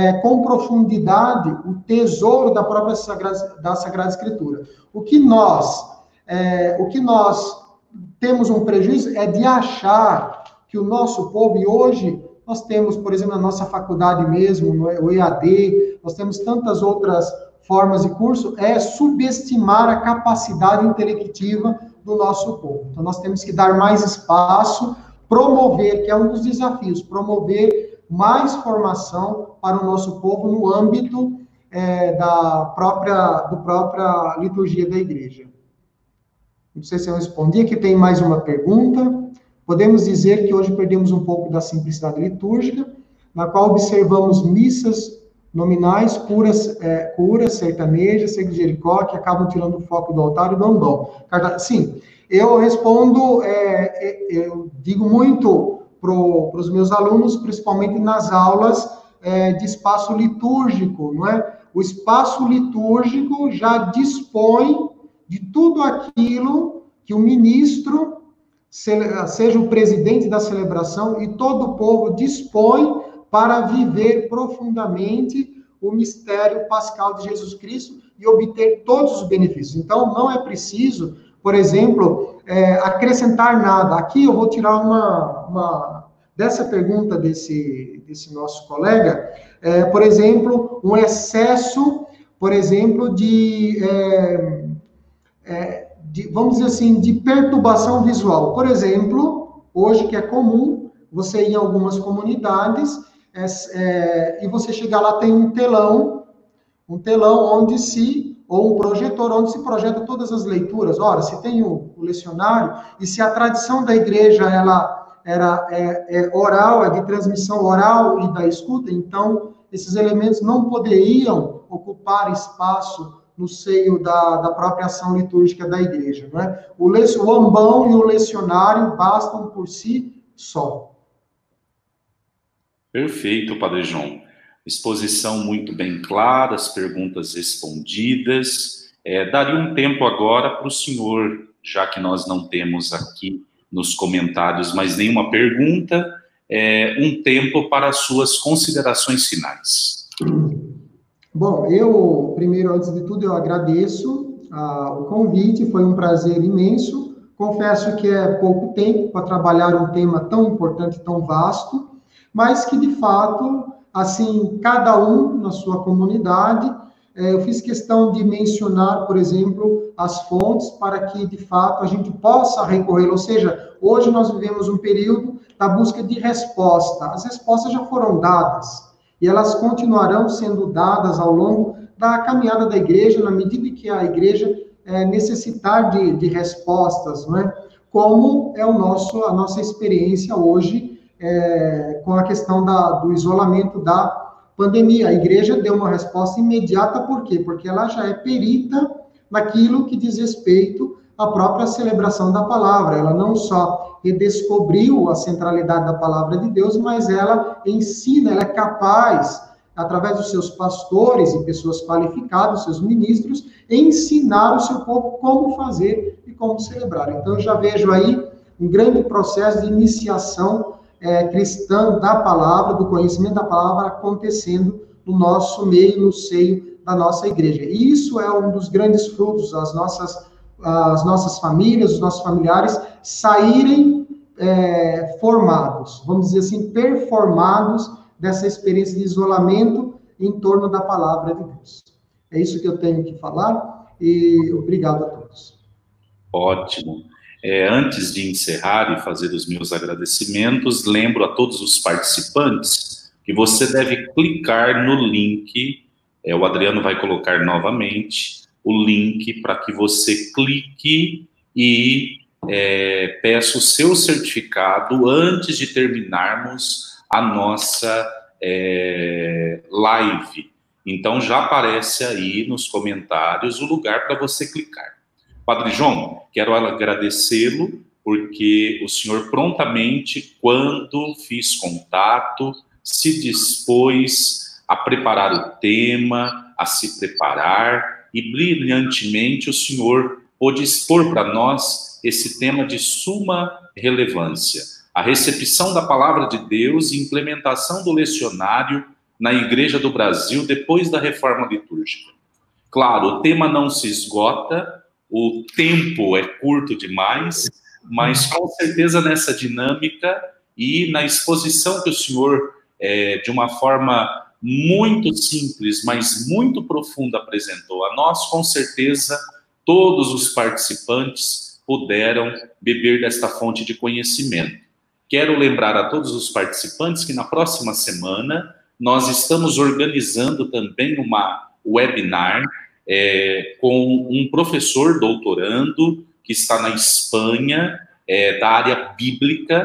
É, com profundidade, o tesouro da própria Sagrada, da Sagrada Escritura. O que nós, é, o que nós temos um prejuízo é de achar que o nosso povo, e hoje nós temos, por exemplo, na nossa faculdade mesmo, no E A D, nós temos tantas outras formas de curso, é subestimar a capacidade intelectiva do nosso povo. Então, nós temos que dar mais espaço, promover, que é um dos desafios, promover mais formação para o nosso povo no âmbito é, da própria, do própria liturgia da igreja. Não sei se eu respondi, aqui tem mais uma pergunta. Podemos dizer que hoje perdemos um pouco da simplicidade litúrgica, na qual observamos missas nominais, curas, é, curas sertanejas, cegos de Jericó, que acabam tirando o foco do altar e do andom. Sim, eu respondo, é, eu digo muito para os meus alunos, principalmente nas aulas é, de espaço litúrgico, não é? O espaço litúrgico já dispõe de tudo aquilo que o ministro, seja o presidente da celebração, e todo o povo dispõe para viver profundamente o mistério pascal de Jesus Cristo e obter todos os benefícios. Então, não é preciso, por exemplo, é, acrescentar nada. Aqui eu vou tirar uma, uma dessa pergunta desse, desse nosso colega, é, por exemplo, um excesso, por exemplo, de, é, é, de, vamos dizer assim, de perturbação visual. Por exemplo, hoje que é comum, você ir em algumas comunidades, é, é, e você chegar lá, tem um telão, um telão onde se ou um projetor onde se projeta todas as leituras. Ora, se tem o, o lecionário, e se a tradição da igreja ela era, é, é oral, é de transmissão oral e da escuta, então esses elementos não poderiam ocupar espaço no seio da, da própria ação litúrgica da igreja, né? O, le, o ambão e o lecionário bastam por si só. Perfeito, Padre João. Exposição muito bem clara, as perguntas respondidas. É, daria um tempo agora para o senhor, já que nós não temos aqui nos comentários mais nenhuma pergunta, é, um tempo para suas considerações finais. Bom, eu, primeiro, antes de tudo, eu agradeço ah, o convite, foi um prazer imenso. Confesso que é pouco tempo para trabalhar um tema tão importante, tão vasto, mas que, de fato, assim, cada um na sua comunidade, eh, eu fiz questão de mencionar, por exemplo, as fontes para que, de fato, a gente possa recorrer, ou seja, hoje nós vivemos um período da busca de resposta. As respostas já foram dadas e elas continuarão sendo dadas ao longo da caminhada da igreja, na medida que a igreja eh, necessitar de, de respostas, não é? Como é o nosso, a nossa experiência hoje, É, com a questão da, do isolamento da pandemia. A igreja deu uma resposta imediata, por quê? Porque ela já é perita naquilo que diz respeito à própria celebração da palavra. Ela não só redescobriu a centralidade da palavra de Deus, mas ela ensina, ela é capaz, através dos seus pastores e pessoas qualificadas, seus ministros, ensinar o seu povo como fazer e como celebrar. Então, eu já vejo aí um grande processo de iniciação É, cristã da palavra, do conhecimento da palavra acontecendo no nosso meio, no seio da nossa igreja. E isso é um dos grandes frutos, as nossas, as nossas famílias, os nossos familiares saírem é, formados, vamos dizer assim, performados dessa experiência de isolamento em torno da palavra de Deus. É isso que eu tenho que falar e obrigado a todos. Ótimo. É, antes de encerrar e fazer os meus agradecimentos, lembro a todos os participantes que você deve clicar no link, é, o Adriano vai colocar novamente o link para que você clique e é, peça o seu certificado antes de terminarmos a nossa é, live. Então já aparece aí nos comentários o lugar para você clicar. Padre João, quero agradecê-lo, porque o senhor prontamente, quando fiz contato, se dispôs a preparar o tema, a se preparar, e brilhantemente o senhor pôde expor para nós esse tema de suma relevância, a recepção da palavra de Deus e implementação do lecionário na Igreja do Brasil depois da Reforma Litúrgica. Claro, o tema não se esgota, o tempo é curto demais, mas com certeza nessa dinâmica e na exposição que o senhor, é, de uma forma muito simples, mas muito profunda, apresentou a nós, com certeza todos os participantes puderam beber desta fonte de conhecimento. Quero lembrar a todos os participantes que na próxima semana nós estamos organizando também uma webinar, É, com um professor doutorando que está na Espanha, é, da área bíblica.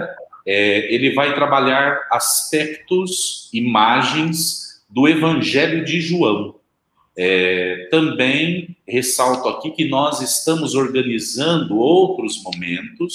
É, ele vai trabalhar aspectos, imagens do Evangelho de João. É, também ressalto aqui que nós estamos organizando outros momentos,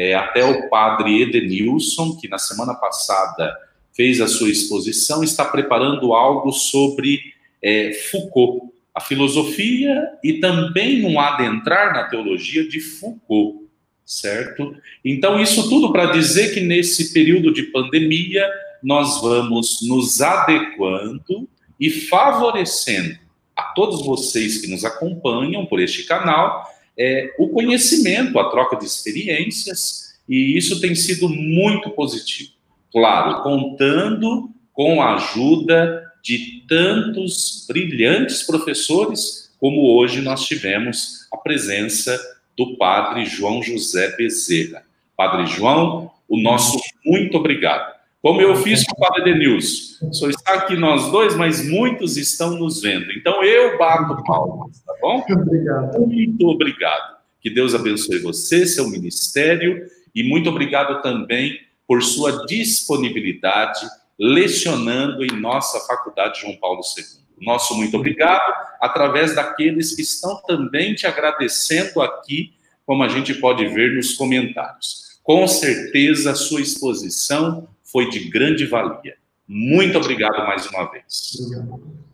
é, até o padre Edenilson, que na semana passada fez a sua exposição, está preparando algo sobre é, Foucault, a filosofia e também um adentrar na teologia de Foucault, certo? Então, isso tudo para dizer que nesse período de pandemia, nós vamos nos adequando e favorecendo a todos vocês que nos acompanham por este canal, é, o conhecimento, a troca de experiências, e isso tem sido muito positivo. Claro, contando com a ajuda de tantos brilhantes professores, como hoje nós tivemos a presença do padre João José Bezerra. Padre João, o nosso muito obrigado. Como eu fiz com o padre Denilson, só está aqui nós dois, mas muitos estão nos vendo. Então eu bato palmas, tá bom? Obrigado. Muito obrigado. Que Deus abençoe você, seu ministério, e muito obrigado também por sua disponibilidade, lecionando em nossa Faculdade João Paulo segundo. Nosso muito obrigado, através daqueles que estão também te agradecendo aqui, como a gente pode ver nos comentários. Com certeza, a sua exposição foi de grande valia. Muito obrigado mais uma vez. Obrigado.